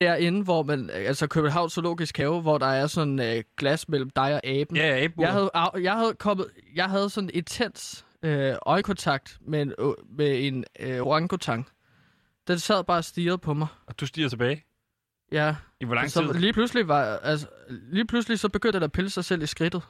Derinde, hvor man, altså København Zoologisk Have, hvor der er sådan øh, glas mellem dig og aben. Ja, abeburet. Jeg havde, jeg havde, kommet, jeg havde sådan intens øh, øjekontakt med en, øh, med en øh, orangutang. Den sad bare og stirrede på mig. Og du stirrede tilbage? Ja. I hvor lang tid? Så lige pludselig var, altså, lige pludselig så begyndte den at pille sig selv i skridtet.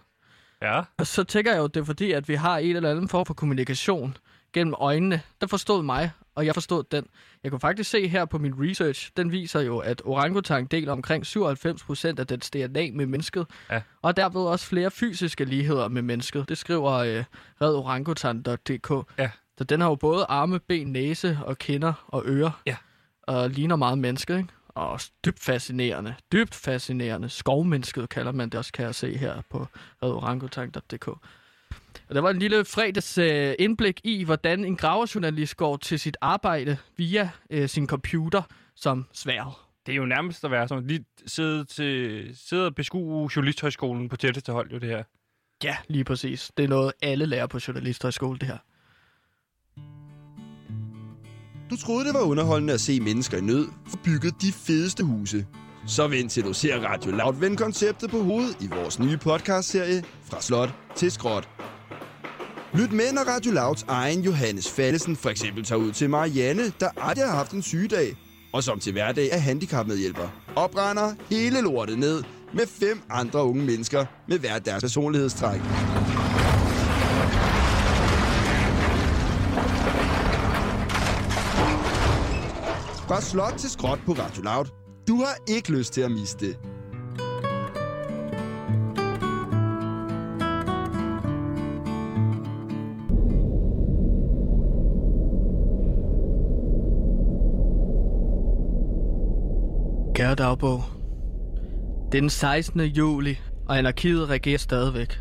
Ja. Og så tænker jeg jo, det er fordi, at vi har en eller anden form for kommunikation gennem øjnene. Den forstod mig, og jeg forstod den. Jeg kunne faktisk se her på min research, den viser jo, at orangutangen deler omkring syvoghalvfems procent af dens D N A med mennesket. Ja. Og derved også flere fysiske ligheder med mennesket. Det skriver øh, red orangutan punktum d k. Ja. Så den har jo både arme, ben, næse og kinder og ører. Ja. Og ligner meget mennesket, ikke? Og dybt fascinerende, dybt fascinerende. Skovmennesket kalder man det også, kan jeg se her på red orangutan punktum d k. Og der var en lille fredags øh, indblik i, hvordan en gravejournalist går til sit arbejde via øh, sin computer som sværd. Det er jo nærmest at være som lige sidde, til, sidde og beskue journalisthøjskolen på tætteste hold, jo det her. Ja, lige præcis. Det er noget, alle lærer på journalisthøjskole, det her. Du troede, det var underholdende at se mennesker i nød få bygget de fedeste huse. Så vent til du ser Radio Loud vende konceptet på hovedet i vores nye podcastserie Fra Slot til Skrot. Lyt med, når Radio Louds egen Johannes Fallesen for eksempel tager ud til Marianne, der aldrig har haft en sygedag, og som til hverdag er handicapmedhjælper, og brænder hele lortet ned med fem andre unge mennesker med hver deres personlighedstræk. Fra slot til skrot på Radio Loud. Du har ikke lyst til at miste det. Kære dagbog. Det er den sekstende juli, og anarkiet regerer stadigvæk.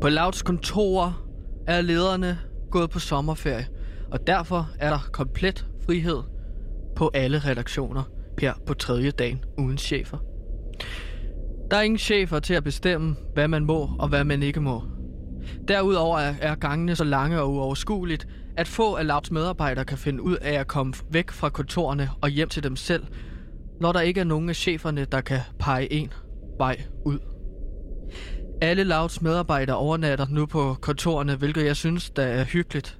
På Louds kontorer er lederne gået på sommerferie, og derfor er der komplet frihed på alle redaktioner her på tredje dagen uden chefer. Der er ingen chefer til at bestemme, hvad man må og hvad man ikke må. Derudover er gangene så lange og uoverskueligt, at få af Louds medarbejdere kan finde ud af at komme væk fra kontorerne og hjem til dem selv, når der ikke er nogen af cheferne, der kan pege en vej ud. Alle Louds medarbejdere overnatter nu på kontorerne, hvilket jeg synes, der er hyggeligt.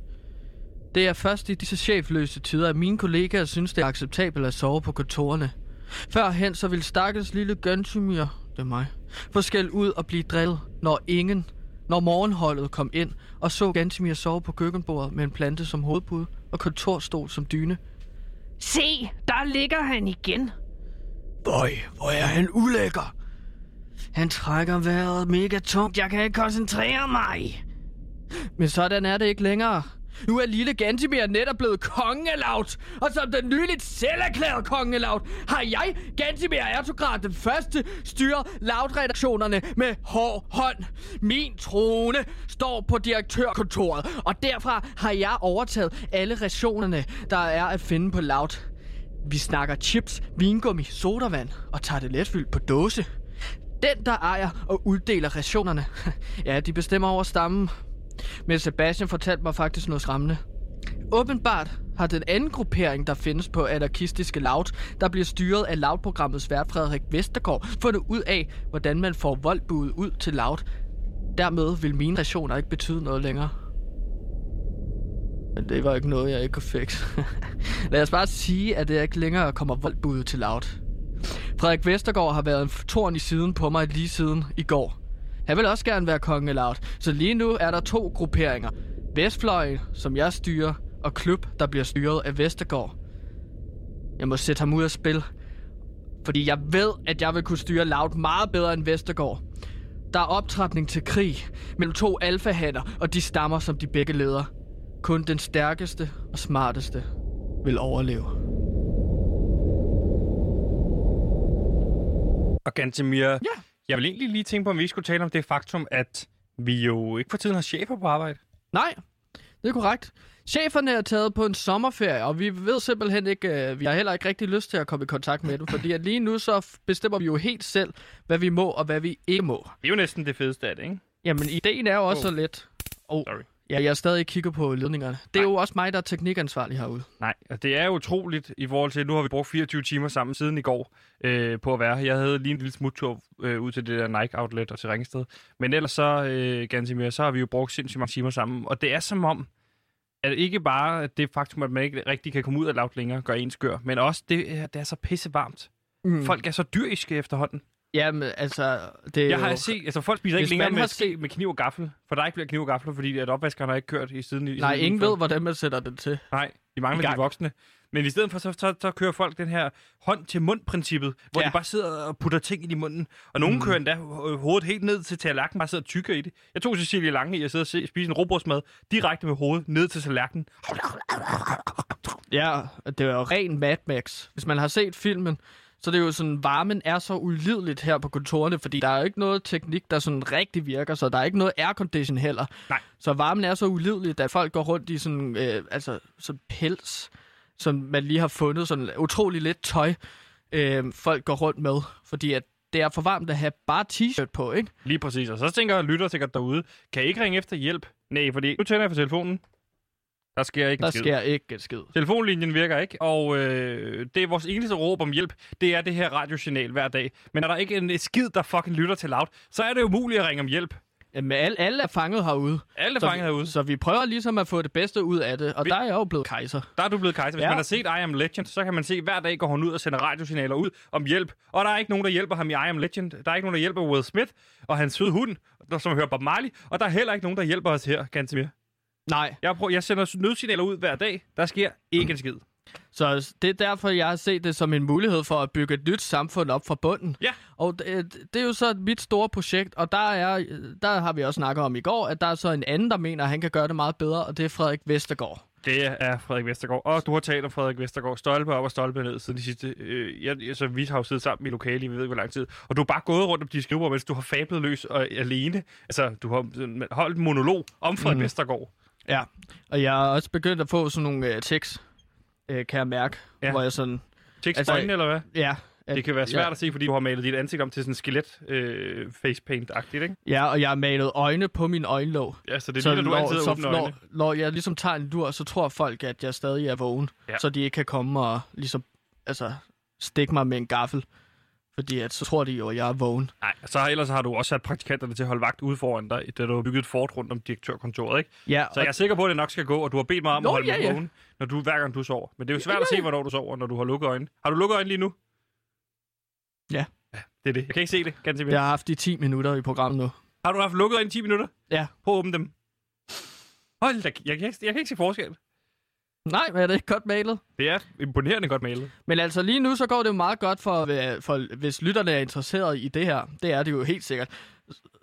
Det er først i disse chefløse tider, at mine kollegaer synes, det er acceptabelt at sove på kontorerne. Førhen så ville stakkels lille Gantemir, det er mig, få skæld ud og blive drillet, når ingen, når morgenholdet kom ind og så Gantemir sove på køkkenbordet med en plante som hovedpude og kontorstol som dyne. Se, der ligger han igen. Bøj, hvor er han ulækker. Han trækker vejret mega tungt. Jeg kan ikke koncentrere mig. Men sådan er det ikke længere. Nu er lille Gantemir netop blevet konge af Loud, og som den nyligt selv erklærede konge af Loud, har jeg, Gantemir Ertograd, den første, styrer Loud-redaktionerne med hård hånd. Min trone står på direktørkontoret, og derfra har jeg overtaget alle rationerne, der er at finde på Loud. Vi snakker chips, vingummi, sodavand og tager det letfyldt på dåse. Den, der ejer og uddeler rationerne, ja, de bestemmer over stammen. Men Sebastian fortalte mig faktisk noget skræmmende. Åbenbart har den anden gruppering, der findes på anarkistiske Loud, der bliver styret af Loud-programmets vært Frederik Vestergaard, fundet ud af, hvordan man får voldbudet ud til Loud. Dermed vil mine rationer ikke betyde noget længere. Men det var ikke noget, jeg ikke kunne fikse. Lad os bare sige, at det ikke længere kommer voldbudet til Loud. Frederik Vestergaard har været en torn i siden på mig lige siden i går. Han vil også gerne være konge Loud, så lige nu er der to grupperinger. Vestfløjen, som jeg styrer, og klub, der bliver styret af Vestergaard. Jeg må sætte ham ud af spil, fordi jeg ved, at jeg vil kunne styre Loud meget bedre end Vestergaard. Der er optrapning til krig mellem to alfahatter, og de stammer, som de begge leder. Kun den stærkeste og smarteste vil overleve. Og Gantemir, ja. Jeg vil egentlig lige tænke på, om vi skulle tale om det faktum, at vi jo ikke for tiden har chefer på arbejde. Nej, det er korrekt. Cheferne er taget på en sommerferie, og vi ved simpelthen ikke, vi har heller ikke rigtig lyst til at komme i kontakt med dem, fordi at lige nu så bestemmer vi jo helt selv, hvad vi må og hvad vi ikke må. Det er jo næsten det fedeste af det, ikke? Jamen, ideen er jo også oh. så let. Oh. Sorry. Ja, jeg er stadig kigger på ledningerne. Det er Nej. jo også mig, der er teknikansvarlig herude. Nej, og det er jo utroligt i forhold til, at nu har vi brugt fireogtyve timer sammen siden i går øh, på at være her. Jeg havde lige en lille smuttur øh, ud til det der Nike-outlet og til Ringsted. Men ellers så, øh, Gantemir, så har vi jo brugt sindssygt mange timer sammen. Og det er som om, at ikke bare det faktum, at man ikke rigtig kan komme ud af Loud længere, gør en skør. Men også, det, det er så pissevarmt. Mm. Folk er så dyriske efterhånden. Jamen, altså... Det jeg har jo... set... Altså, folk spiser hvis ikke længere med, set... med kniv og gaffel. For der ikke bliver kniv og gaffel, fordi at opvaskeren har ikke kørt i siden... I Nej, siden ingen ved, hvordan man sætter den til. Nej, de mangler de voksne. Men i stedet for, så, så, så kører folk den her hånd-til-mund-princippet, hvor ja. de bare sidder og putter ting ind i munden. Og nogen mm. kører endda hovedet helt ned til tallerkenen, bare sidder og tykker i det. Jeg tog Cecilie Lange i at sidde og se, spise en rugbrødsmad direkte med hovedet ned til tallerkenen. Ja, det var jo ren Mad Max. Hvis man har set filmen... Så det er jo sådan, varmen er så ulideligt her på kontorerne, fordi der er jo ikke noget teknik, der sådan rigtig virker, så der er ikke noget aircondition heller. Nej. Så varmen er så ulidelig, at folk går rundt i sådan, øh, altså, sådan pels, som man lige har fundet, sådan utrolig lidt tøj, øh, folk går rundt med, fordi at det er for varmt at have bare t-shirt på, ikke? Lige præcis, og så tænker jeg, lytter sikkert derude, kan I ikke ringe efter hjælp? Nej, fordi nu tænder jeg for telefonen. Der sker ikke der en skid. Der sker ikke en skid. Telefonlinjen virker ikke, og øh, det er vores eneste råb om hjælp. Det er det her radiosignal hver dag. Men er der ikke en skid, der fucking lytter til Loud, så er det jo muligt at ringe om hjælp. Jamen, alle, alle er fanget herude. Alle er så fanget vi, herude. Så vi prøver ligesom at få det bedste ud af det, og vi, der er jeg jo blevet kejser. Der er du blevet kejser. Hvis ja. man har set I Am Legend, så kan man se, at hver dag går hun ud og sender radiosignaler ud om hjælp. Og der er ikke nogen, der hjælper ham i I Am Legend. Der er ikke nogen, der hjælper Will Smith og hans søde hund, som hører Bob Marley. Og der er heller ikke nogen, der hjælper os her, Gantemir. Nej. Jeg, prøver, jeg sender nødsignaler ud hver dag. Der sker ikke en skid. Så det er derfor, jeg har set det som en mulighed for at bygge et nyt samfund op fra bunden. Ja. Og det, det er jo så mit store projekt, og der, er, der har vi også snakket om i går, at der er så en anden, der mener, at han kan gøre det meget bedre, og det er Frederik Vestergaard. Det er Frederik Vestergaard. Og du har talt om Frederik Vestergaard. Stolpe op og stolpe ned siden de sidste... Øh, jeg, altså, vi har jo siddet sammen i lokale, vi ved ikke, hvor lang tid. Og du har bare gået rundt om de skrivebord, mens du har fablet løs og alene. Altså, du har holdt en monolog om Frederik mm. Vestergaard. Ja, og jeg har også begyndt at få sådan nogle øh, tics, øh, kan jeg mærke, ja. hvor jeg sådan... Tics altså, øjne, eller hvad? Ja. At, det kan være svært ja. at se, fordi du har malet dit ansigt om til sådan skelet øh, facepaint-agtigt, ikke? Ja, og jeg har malet øjne på min øjenlåg. Ja, så det er lige, når du altid har åbne øjne. Når, når jeg ligesom tager en lur, så tror folk, at jeg stadig er vågen, ja. så de ikke kan komme og ligesom, altså, stikke mig med en gaffel. Fordi at, så tror de jo, at jeg er vågen. Nej, så har, ellers har du også sat praktikanterne til at holde vagt ude foran dig, da du har bygget et fort rundt om direktørkontoret, ikke? Ja, så jeg er sikker på, at det nok skal gå, og du har bedt mig om Nå, at holde ja, mig ja. vågen, når du, hver gang du sover. Men det er jo svært ja, ja, ja. at se, hvornår du sover, når du har lukket øjnene. Har du lukket øjnene lige nu? Ja. Ja, det er det. Jeg kan ikke se det. Kan jeg har haft de ti minutter i programmet nu. Har du haft lukket øjnene i ti minutter? Ja. Prøv at åbne dem. Hold da, jeg kan ikke, jeg kan ikke se forskel. Nej, men er det ikke godt malet? Det er imponerende godt malet. Men altså lige nu, så går det jo meget godt, for, for hvis lytterne er interesseret i det her, det er det jo helt sikkert,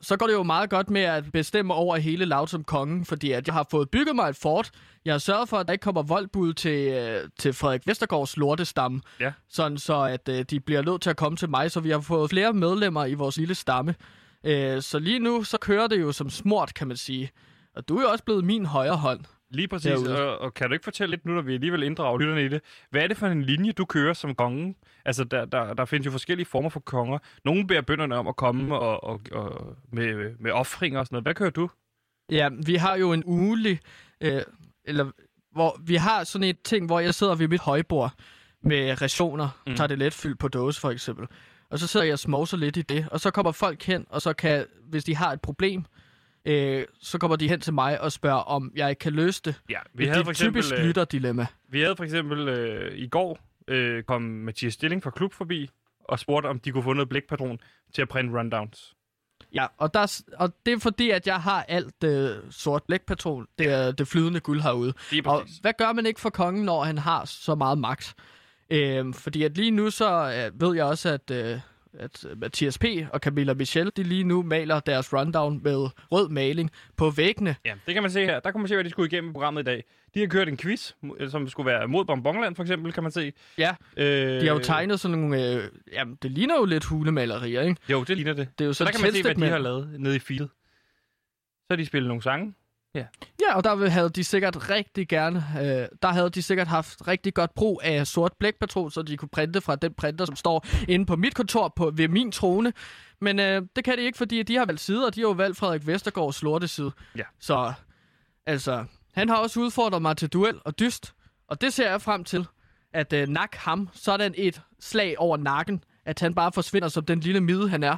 så går det jo meget godt med at bestemme over hele Loud som kongen, fordi at jeg har fået bygget mig et fort, jeg har sørget for, at der ikke kommer voldbud til, til Frederik Vestergaards lortestamme, ja. sådan så at de bliver nødt til at komme til mig, så vi har fået flere medlemmer i vores lille stamme. Så lige nu, så kører det jo som smurt, kan man sige. Og du er jo også blevet min højre hånd. Lige præcis, og, og kan du ikke fortælle lidt nu, når vi alligevel inddrager lytterne i det, hvad er det for en linje, du kører som kongen? Altså, der, der, der findes jo forskellige former for konger. Nogle beder bønderne om at komme og, og, og med, med offringer og sådan noget. Hvad kører du? Ja, vi har jo en ugelig, øh, eller hvor vi har sådan et ting, hvor jeg sidder ved mit højbord med rationer, mm. tager det let fyldt på dåse for eksempel, og så sidder jeg og småser lidt i det, og så kommer folk hen, og så kan, hvis de har et problem... Øh, så kommer de hen til mig og spørger, om jeg ikke kan løse det. Ja, vi det havde for eksempel, typisk lytterdilemma. Vi havde for eksempel øh, i går øh, kom Mathias Stilling fra Klub forbi og spurgte, om de kunne få noget blikpadron til at printe rundowns. Ja, og, der, og det er fordi, at jeg har alt øh, sort blækpatron, det, ja. det flydende guld herude. Og hvad gør man ikke for kongen, når han har så meget magt? Øh, fordi at lige nu så øh, ved jeg også, at, øh, at Mathias P. og Camilla Michel, de lige nu maler deres rundown med rød maling på væggene. Ja, det kan man se her. Der kan man se, hvad de skulle igennem i programmet i dag. De har kørt en quiz, som skulle være mod Bonbonland, for eksempel, kan man se. Ja, øh, de har jo tegnet sådan nogle... Øh, jamen, det ligner jo lidt hulemalerier, ikke? Jo, det ligner det. Det er jo så der kan man se, hvad de med. har lavet nede i filet. Så har de spillet nogle sange. Ja, ja, og der havde de sikkert rigtig gerne... Øh, der havde de sikkert haft rigtig godt brug af sort blækpatron, så de kunne printe fra den printer, som står inde på mit kontor på, ved min trone. Men øh, det kan de ikke, fordi de har valgt side, og de har jo valgt Frederik Vestergaards lorteside. Ja. Så, altså... Han har også udfordret mig til duel og dyst, og det ser jeg frem til, at øh, nakke ham sådan et slag over nakken, at han bare forsvinder som den lille midde, han er.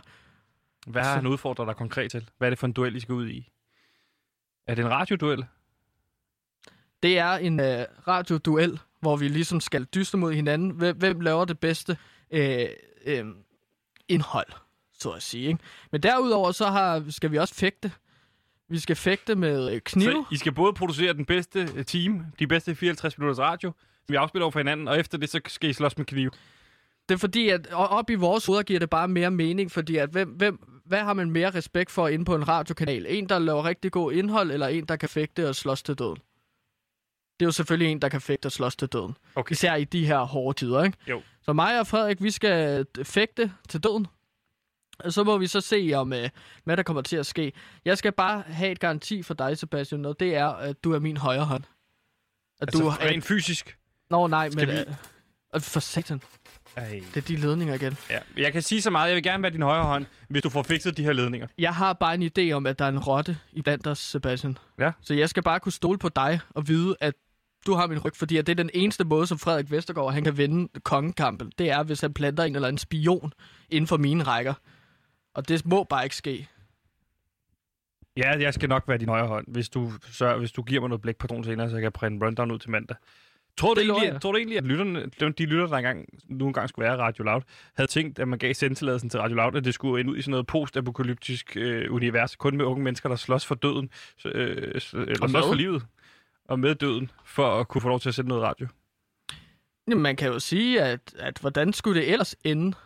Hvad har han udfordret dig konkret til? Hvad er det for en duel, I skal ud i? Er det en radioduel? Det er en øh, radioduel, hvor vi ligesom skal dyste mod hinanden. Hvem, hvem laver det bedste øh, øh, indhold, så at sige. Ikke? Men derudover så har, skal vi også fægte. Vi skal fægte med kniv. Så I skal både producere den bedste team, de bedste fireoghalvtreds minutters radio, som vi afspiller over for hinanden, og efter det, så skal I slås med kniv. Det er fordi, at op i vores hoveder giver det bare mere mening, fordi at hvem, hvem, hvad har man mere respekt for inde på en radiokanal? En, der laver rigtig god indhold, eller en, der kan fægte og slås til døden? Det er jo selvfølgelig en, der kan fægte og slås til døden. Okay. Især i de her hårde tider, ikke? Jo. Så mig og Frederik, vi skal fægte til døden. Så må vi så se, om øh, hvad der kommer til at ske. Jeg skal bare have et garanti for dig, Sebastian, og det er, at du er min højre hånd. At altså du er rent fysisk? Nå nej, skal men... Vi... Øh, for satan. Ej. Det er de ledninger igen. Ja. Jeg kan sige så meget, jeg vil gerne være din højre hånd, hvis du får fikset de her ledninger. Jeg har bare en idé om, at der er en rotte iblandt os, Sebastian. Ja. Så jeg skal bare kunne stole på dig og vide, at du har min ryg, fordi det er den eneste måde, som Frederik Vestergaard han kan vinde kongekampen. Det er, hvis han planter en eller anden spion inden for mine rækker. Og det må bare ikke ske. Ja, jeg skal nok være din højre hånd, hvis du, sørger, hvis du giver mig noget blækpadron senere, så jeg kan printe en rundown ud til mandag. Tror du egentlig, tror du egentlig, at lytterne, de lytter, der engang, nu engang skulle være Radio Loud, havde tænkt, at man gav sendtilladelsen til Radio Loud, at det skulle ende ud i sådan noget post-apokalyptisk øh, univers, kun med unge mennesker, der slås for døden, øh, øh, eller slås for livet, og med døden, for at kunne få lov til at sende noget radio? Jamen, man kan jo sige, at, at hvordan skulle det ellers ende?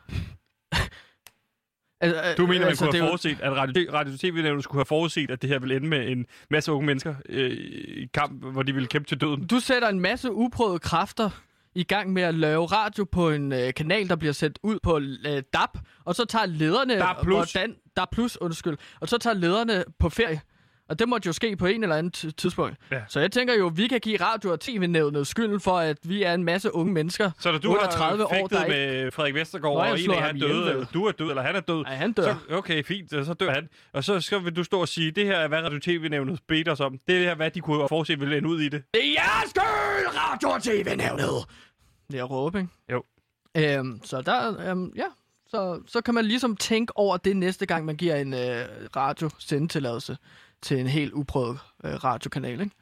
Altså, du mener, altså, man kunne have forudset, at Radio, Radio T V-nævnet skulle have forudset, at det her ville ende med en masse unge mennesker øh, i kamp, hvor de ville kæmpe til døden? Du sætter en masse uprøvede kræfter i gang med at lave radio på en øh, kanal, der bliver sendt ud på øh, D A B, og så tager lederne... D A B plus. Hvordan, D A B plus, undskyld. Og så tager lederne på ferie. Og det måtte jo ske på en eller anden t- tidspunkt. Ja. Så jeg tænker jo, vi kan give Radio og T V-nævnet skylden for, at vi er en masse unge mennesker. Så da du under tredive har fægtet år, med ikke... Frederik Vestergaard, og en af han døde, eller du er død, eller han er død. Ej, han dør. Så, okay, fint, så dør han. Og så skal du stå og sige, det her er, hvad Radio T V-nævnet bedte os om. Det er det her, hvad de kunne forudse ville ende ud i det. Det er jeres skyld, Radio og T V-nævnet! Det er råb, ikke? Jo. Øhm, så der, øhm, ja... Så, så kan man ligesom tænke over det næste gang, man giver en øh, radiosendetilladelse til en helt uprøvet øh, radiokanal, ikke?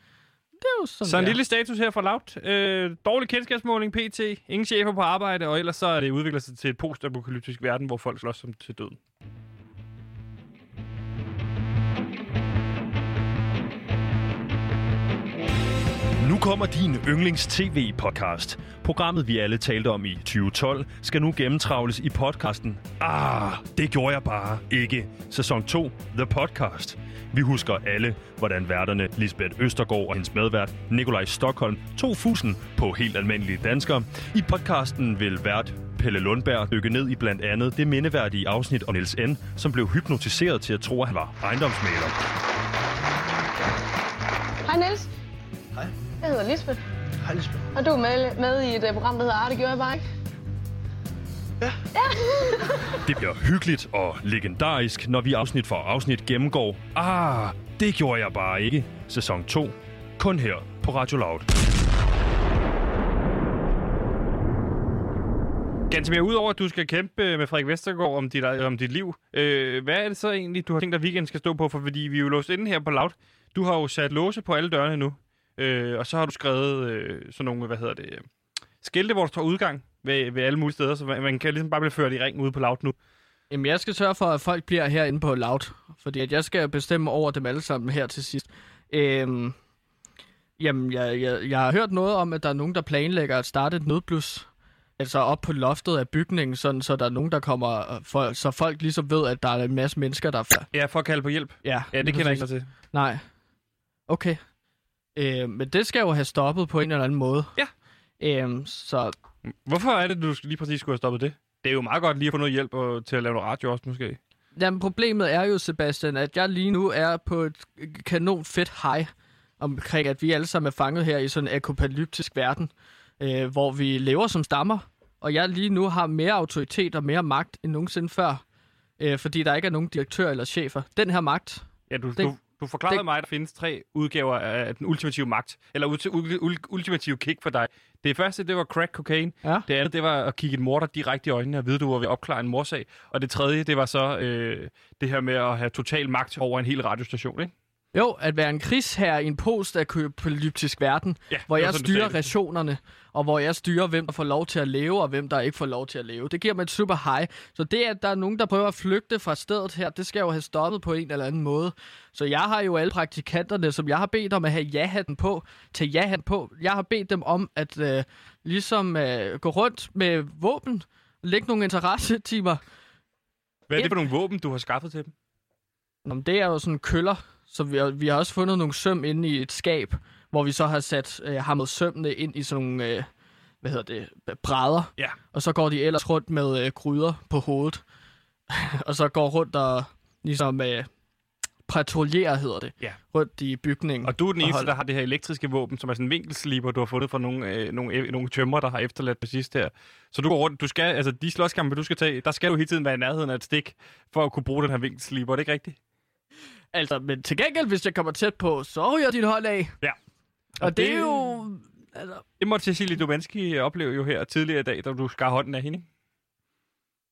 Det er jo sådan, så en lille status her fra Loud. Øh, dårlig kendskabsmåling, P T, ingen chefer på arbejde, og ellers så er det udvikler sig til et postapokalyptisk verden, hvor folk slås som til døden. Nu kommer din yndlings-tv-podcast. Programmet, vi alle talte om i tyve tolv, skal nu gennemtravles i podcasten Ah, det gjorde jeg bare ikke. Sæson to, The Podcast. Vi husker alle, hvordan værterne Lisbeth Østergaard og hendes medvært Nikolaj Stockholm tog fusen på helt almindelige danskere. I podcasten vil vært Pelle Lundberg dykke ned i blandt andet det mindeværdige afsnit om Niels N., som blev hypnotiseret til at tro, at han var ejendomsmægler. Hej Niels. Hej. Jeg hedder Lisbeth. Hej Lisbeth. Og du er med, med i et program, der hedder Ah, det gjorde jeg bare ikke. Ja. Ja. Det bliver hyggeligt og legendarisk, når vi afsnit for afsnit gennemgår Ah, det gjorde jeg bare ikke. Sæson to. Kun her på Radio Loud. Gantemir, udover at du skal kæmpe med Frederik Vestergaard om dit, om dit liv, øh, hvad er det så egentlig, du har tænkt dig, at weekenden skal stå på? For fordi vi er jo låst inde her på Loud. Du har jo sat låse på alle dørene nu. Øh, og så har du skrevet øh, sådan nogle, hvad hedder det, skilte, hvor der står udgang ved, ved alle mulige steder, så man, man kan ligesom bare blive ført i ring ude på Loud nu. Jamen, jeg skal sørge for, at folk bliver herinde på Loud, fordi at jeg skal bestemme over dem alle sammen her til sidst. Øhm, jamen, jeg, jeg, jeg har hørt noget om, at der er nogen, der planlægger at starte et nødblus, altså op på loftet af bygningen, sådan, så der er nogen, der kommer, for, så folk ligesom ved, at der er en masse mennesker, der er... Ja, for at kalde på hjælp. Ja, ja det kender jeg ikke til. Nej. Okay. Øh, men det skal jo have stoppet på en eller anden måde. Ja. Øh, så... Hvorfor er det, du lige præcis skulle have stoppet det? Det er jo meget godt lige at få noget hjælp og, til at lave noget radio også, måske. Jamen, problemet er jo, Sebastian, at jeg lige nu er på et kanon fedt high omkring, at vi alle sammen er fanget her i sådan en apokalyptisk verden, øh, hvor vi lever som stammer, og jeg lige nu har mere autoritet og mere magt end nogensinde før, øh, fordi der ikke er nogen direktør eller chefer. Den her magt... Ja, du... Den, du... Du forklarede det... mig, at der findes tre udgaver af den ultimative magt, eller ulti- ul- ultimative kick for dig. Det første, det var crack cocaine. Ja. Det andet, det var at kigge en morder direkte i øjnene og vide, du var ved at opklare en mordsag. Og det tredje, det var så øh, det her med at have total magt over en hel radiostation, ikke? Jo, at være en krigsherre i en post-apokalyptisk verden, ja, hvor jeg sådan, styrer rationerne, og hvor jeg styrer, hvem der får lov til at leve, og hvem der ikke får lov til at leve. Det giver mig et super high. Så det, at der er nogen, der prøver at flygte fra stedet her, det skal jo have stoppet på en eller anden måde. Så jeg har jo alle praktikanterne, som jeg har bedt om at have ja-hatten på, til ja-hatten på. Jeg har bedt dem om at øh, ligesom øh, gå rundt med våben, lægge nogle interessetimer. Hvad er det for nogle våben, du har skaffet til dem? Nå, det er jo sådan køller. Så vi har, vi har også fundet nogle søm inde i et skab, hvor vi så har sat øh, hammet sømmene ind i sådan nogle, øh, hvad hedder det, brædder. Yeah. Og så går de ellers rundt med øh, gryder på hovedet. Og så går rundt og ligesom øh, patruljerer, hedder det, yeah, rundt i bygningen. Og du er den eneste, der har det her elektriske våben, som er sådan en vinkelsliber, du har fundet fra nogle, øh, nogle, øh, nogle tømmer, der har efterladt det sidste her. Så du går rundt, du skal, altså de slåskampe, du skal tage, der skal du hele tiden være i nærheden af et stik, for at kunne bruge den her vinkelsliber. Er det ikke rigtigt? Altså, men til gengæld, hvis jeg kommer tæt på, så ryger din hold af. Ja. Og, og det, det er jo... Altså... Det måtte Cecilie Dumanski opleve jo her tidligere i dag, da du skar hånden af hende.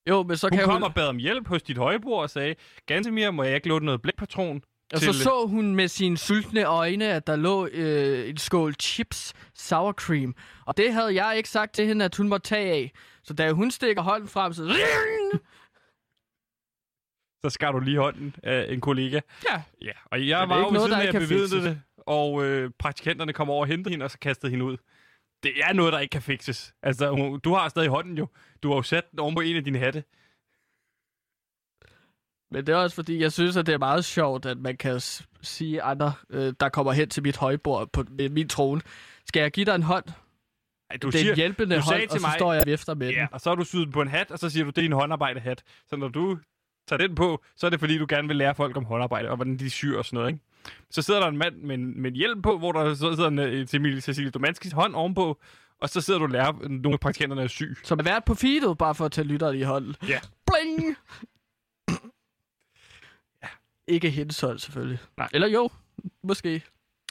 Jo, men så hun kan hun... Hun kom og bad om hjælp hos dit højbord og sagde, Gantemir, må jeg ikke låne noget blækpatron? Og til... så så hun med sine sultne øjne, at der lå øh, en skål chips sour cream. Og det havde jeg ikke sagt til hende, at hun måtte tage af. Så da hun stikker hånden frem, så... Så skar du lige hånden af en kollega. Ja. Ja. Og jeg var jo ved siden af, at jeg bevidnede det, og øh, praktikanterne kom over og hentede hende, og så kastede hende ud. Det er noget, der ikke kan fikses. Altså, du har stadig hånden jo. Du har jo sat den oven på en af dine hatte. Men det er også fordi, jeg synes, at det er meget sjovt, at man kan s- sige andre, øh, der kommer hen til mit højbord på øh, min trone. Skal jeg give dig en hånd? Ej, du den siger, hjælpende du hånd, og så mig, står jeg efter med ja, den. Og så har du syet den på en hat, og så siger du, det er din håndarbejdehat. Så når du... tager den på, så er det fordi, du gerne vil lære folk om håndarbejde, og hvordan de syr og sådan noget, ikke? Så sidder der en mand med en, med en hjelm på, hvor der så sidder en, til Cecilie Domanskis hånd ovenpå, og så sidder du og lærer nogle af praktikanterne at sy. Som er været på feedet, bare for at tage lytterne i hånden. Ja. Bling! Ja. Ikke hendes hånd, selvfølgelig. Nej. Eller jo, måske.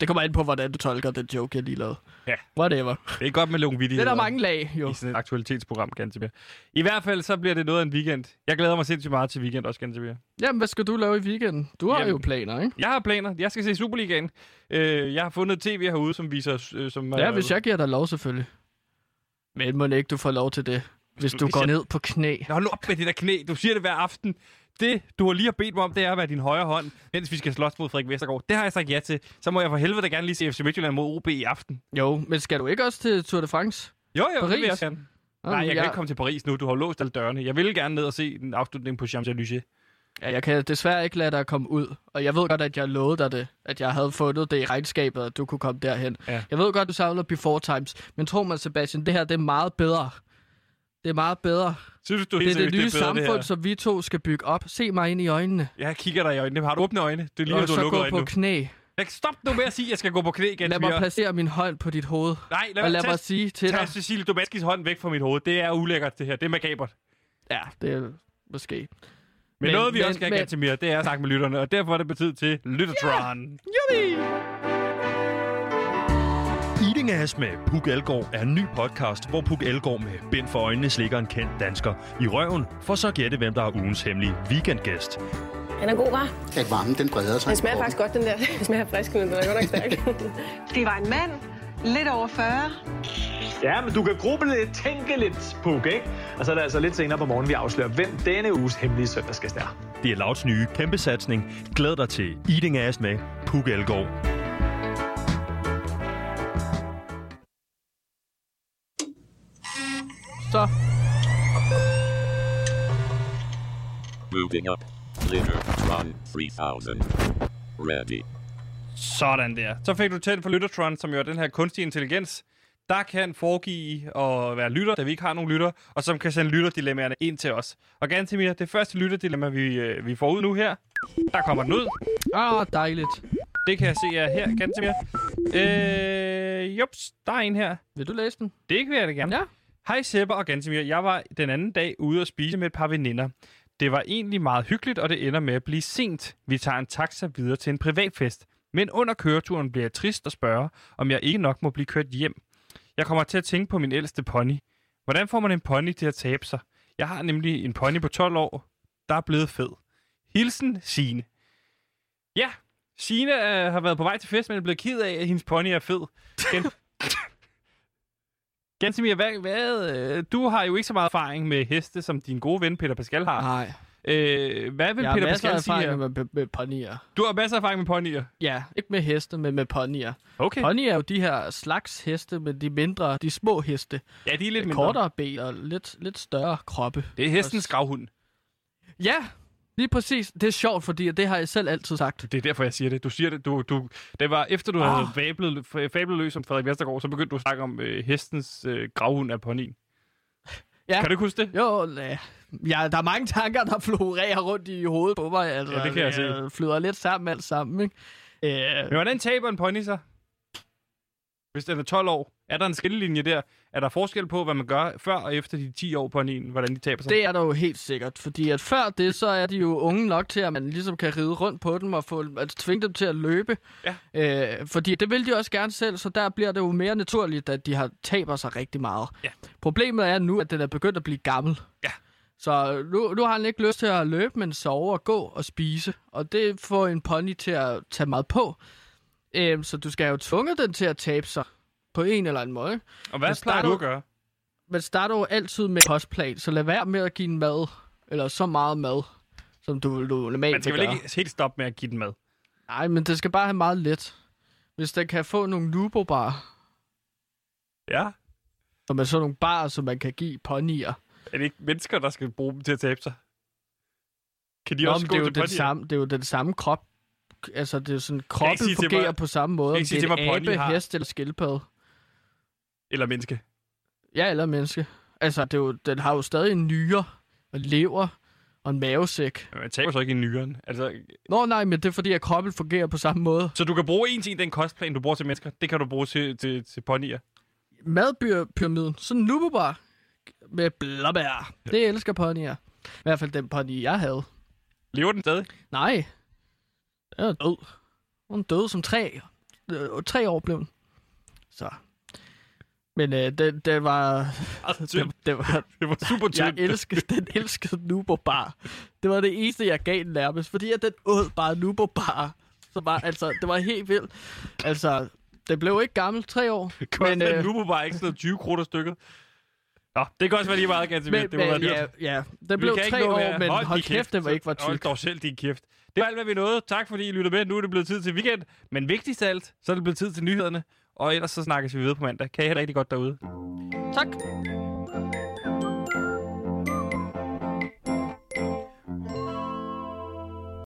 Det kommer ind på, hvordan du tolker den joke, jeg lige lavede. Ja. Whatever. Det er godt med lungvittigheder. Det er der mange lag, jo. I sådan et aktualitetsprogram, Gantemir. I hvert fald, så bliver det noget af en weekend. Jeg glæder mig sindssygt meget til weekend også, Gantemir. Jamen, hvad skal du lave i weekenden? Du har Jamen, jo planer, ikke? Jeg har planer. Jeg skal se Superligaen. Øh, jeg har fundet tv herude, som viser... Øh, som, ja, øh, hvis jeg giver dig lov, selvfølgelig. Men må ikke, du får lov til det, hvis du hvis går jeg... ned på knæ. Nå, hold nu op med det der knæ. Du siger det hver aften. Det, du har lige har bedt mig om, det er at være din højre hånd, mens vi skal slås mod Frederik Vestergaard. Det har jeg sagt ja til. Så må jeg for helvede da gerne lige se F C Midtjylland mod O B i aften. Jo, men skal du ikke også til Tour de France? Jo, jo, Paris? Det vil jeg gerne. Nej, jeg kan jeg... ikke komme til Paris nu. Du har låst alle dørene. Jeg vil gerne ned og se en afslutning på Champs-Élysées. Ja, jeg kan desværre ikke lade dig komme ud. Og jeg ved godt, at jeg lovede dig det. At jeg havde fundet det i regnskabet, at du kunne komme derhen. Ja. Jeg ved godt, du savner Before Times. Men tro mig, Sebastian, det her det er meget bedre. Det er meget bedre. Synes du, det er det nye det er bedre, samfund, det som vi to skal bygge op. Se mig ind i øjnene. Jeg kigger dig i øjnene. Har du åbne øjne? Det er lige, at du lukker øjnene nu. Og så gå på knæ. Stop nu med at sige, at jeg skal gå på knæ igen. Lad mig placere min hånd på dit hoved. Nej, lad, og lad tage, mig sige til dig. Tag Cecilie Domanskis hånd væk fra mit hoved. Det er ulækkert, det her. Det er magabert. Ja, det er måske. Men, men noget, vi men, også skal have men... til mere, det er at snakke med lytterne. Og derfor er det på tid til Lyttertron. Yeah. Eating Ass med Puk Elgård er en ny podcast, hvor Puk Elgård med bind for øjnene slikker en kendt dansker i røven, for så gætte, hvem der er ugens hemmelige weekendgæst. Den er god, hva'? Ja, varmen, den breder sig. Den smager faktisk godt, den der. Den smager frisk, men den er godt nok stærk. Det var en mand, lidt over fyrre. Ja, men du kan gruppe lidt, tænke lidt, Puk, ikke? Og så er det altså lidt senere på morgenen, vi afslører, hvem denne uges hemmelige søndagsgæst er. Det er Louds nye kæmpesatsning. Glæd dig til Eating Ass med Puk Elgård. Så. Moving up. Lyttertron tre tusind. Ready. Sådan der. Så fik du talt for Lyttertron, som jo er den her kunstige intelligens, der kan foregive at være lytter, da vi ikke har nogen lytter, og som kan sende lytterdilemmaerne ind til os. Og Gantemir, det første lytterdilemma, vi, vi får ud nu her, der kommer den ud. Åh, dejligt. Det kan jeg se jer her, Gantemir. Øh, jups, der er en her. Vil du læse den? Det vil jeg da gerne. Ja. Hej Sebber og Gantemir, jeg var den anden dag ude at spise med et par veninder. Det var egentlig meget hyggeligt, og det ender med at blive sent. Vi tager en taxa videre til en privatfest. Men under køreturen bliver jeg trist og spørger, om jeg ikke nok må blive kørt hjem. Jeg kommer til at tænke på min ældste pony. Hvordan får man en pony til at tabe sig? Jeg har nemlig en pony på tolv år, der er blevet fed. Hilsen, Signe. Ja, Signe øh, har været på vej til fest, men er blevet ked af, at hendes pony er fed. Gen- Gantemir, hvad, hvad, øh, du har jo ikke så meget erfaring med heste, som din gode ven Peter Pascal har. Nej. Øh, hvad vil jeg Peter Pascal sige? Jeg har masser af erfaring med, med, med ponyer. Du har masser af erfaring med ponyer? Ja, ikke med heste, men med ponyer. Okay. Ponyer er jo de her slags heste, men de mindre, de små heste. Ja, de er lidt mindre. Kortere ben og lidt, lidt større kroppe. Det er hestens gravhund. Ja, lige præcis. Det er sjovt, fordi det har jeg selv altid sagt. Det er derfor, jeg siger det. Du siger det. Du, du, det var efter, du oh. havde fablet, fablet løs om Frederik Vestergaard, så begyndte du at snakke om øh, hestens øh, gravhund af ponyen. Ja. Kan du ikke huske det? Jo, ja. Ja, der er mange tanker, der florerer rundt i hovedet på mig. Altså, ja, det kan jeg se. Jeg flyder lidt sammen alt sammen, ikke? Øh... Men hvordan taber en pony så? Hvis den er tolv år, er der en skillelinje der? Er der forskel på, hvad man gør før og efter de ti år ponyen, hvordan de taber sig? Det er der jo helt sikkert, fordi at før det, så er de jo unge nok til, at man ligesom kan ride rundt på dem og få, altså, tvinge dem til at løbe. Ja. Øh, fordi det vil de også gerne selv, så der bliver det jo mere naturligt, at de har taber sig rigtig meget. Ja. Problemet er nu, at den er begyndt at blive gammel. Ja. Så nu, nu har han ikke lyst til at løbe, men sove og gå og spise. Og det får en pony til at tage meget på. Æm, så du skal jo tvunge den til at tabe sig på en eller anden måde. Og hvad plejer du at gøre? Man starter jo altid med kostplan, så lad være med at give den mad. Eller så meget mad, som du, du normalt vil. Man skal vel ikke helt stoppe med at give den mad? Nej, men det skal bare have meget let. Hvis den kan få nogle nubobarer. Ja. Og man så nogle barer, som man kan give ponyer. Er det ikke mennesker, der skal bruge dem til at tabe sig? Kan de Nå, også gå det til den samme, det er jo den samme krop. Altså, det er sådan, kroppen fungerer mig, på samme måde. Om det er en abe, har. hest eller skildpadde. Eller menneske. Ja, eller menneske. Altså, det er jo, den har jo stadig en nyre, og lever, og en mavesæk. Men man taber så ikke en nyren. Altså... Nå, nej, men det er fordi, at kroppen fungerer på samme måde. Så du kan bruge en ting, den kostplan, du bruger til mennesker. Det kan du bruge til, til, til ponyer. Madpyramiden. Sådan en nubebar. Med blåbær. Det elsker ponyer. I hvert fald den pony, jeg havde. Lever den stadig? Nej. Den er død. Hun døde som tre, øh, tre år blev den. Så. Men øh, det, det var... Det, det var... Det var super tynt. Jeg elskede, den elskede nubobar. Det var det eneste, jeg gav den nærmest. Fordi at den åd bare nubobar. Så bare, altså, det var helt vildt. Altså, det blev ikke gammelt, tre år. Men øh, nubobar ikke sådan tyve kroner stykket. Nå, det kan også være lige meget, ganske vildt. Det må men, være ja, ja, det blev tre år, her. Men hold, hold kæft, det var ikke var tyk. Hold dog selv din kæft. Det var alt, hvad vi nåede. Tak fordi I lyttede med. Nu er det blevet tid til weekend. Men vigtigst af alt, så er det blevet tid til nyhederne. Og ellers så snakkes vi videre på mandag. Kan I have det rigtig godt derude. Tak.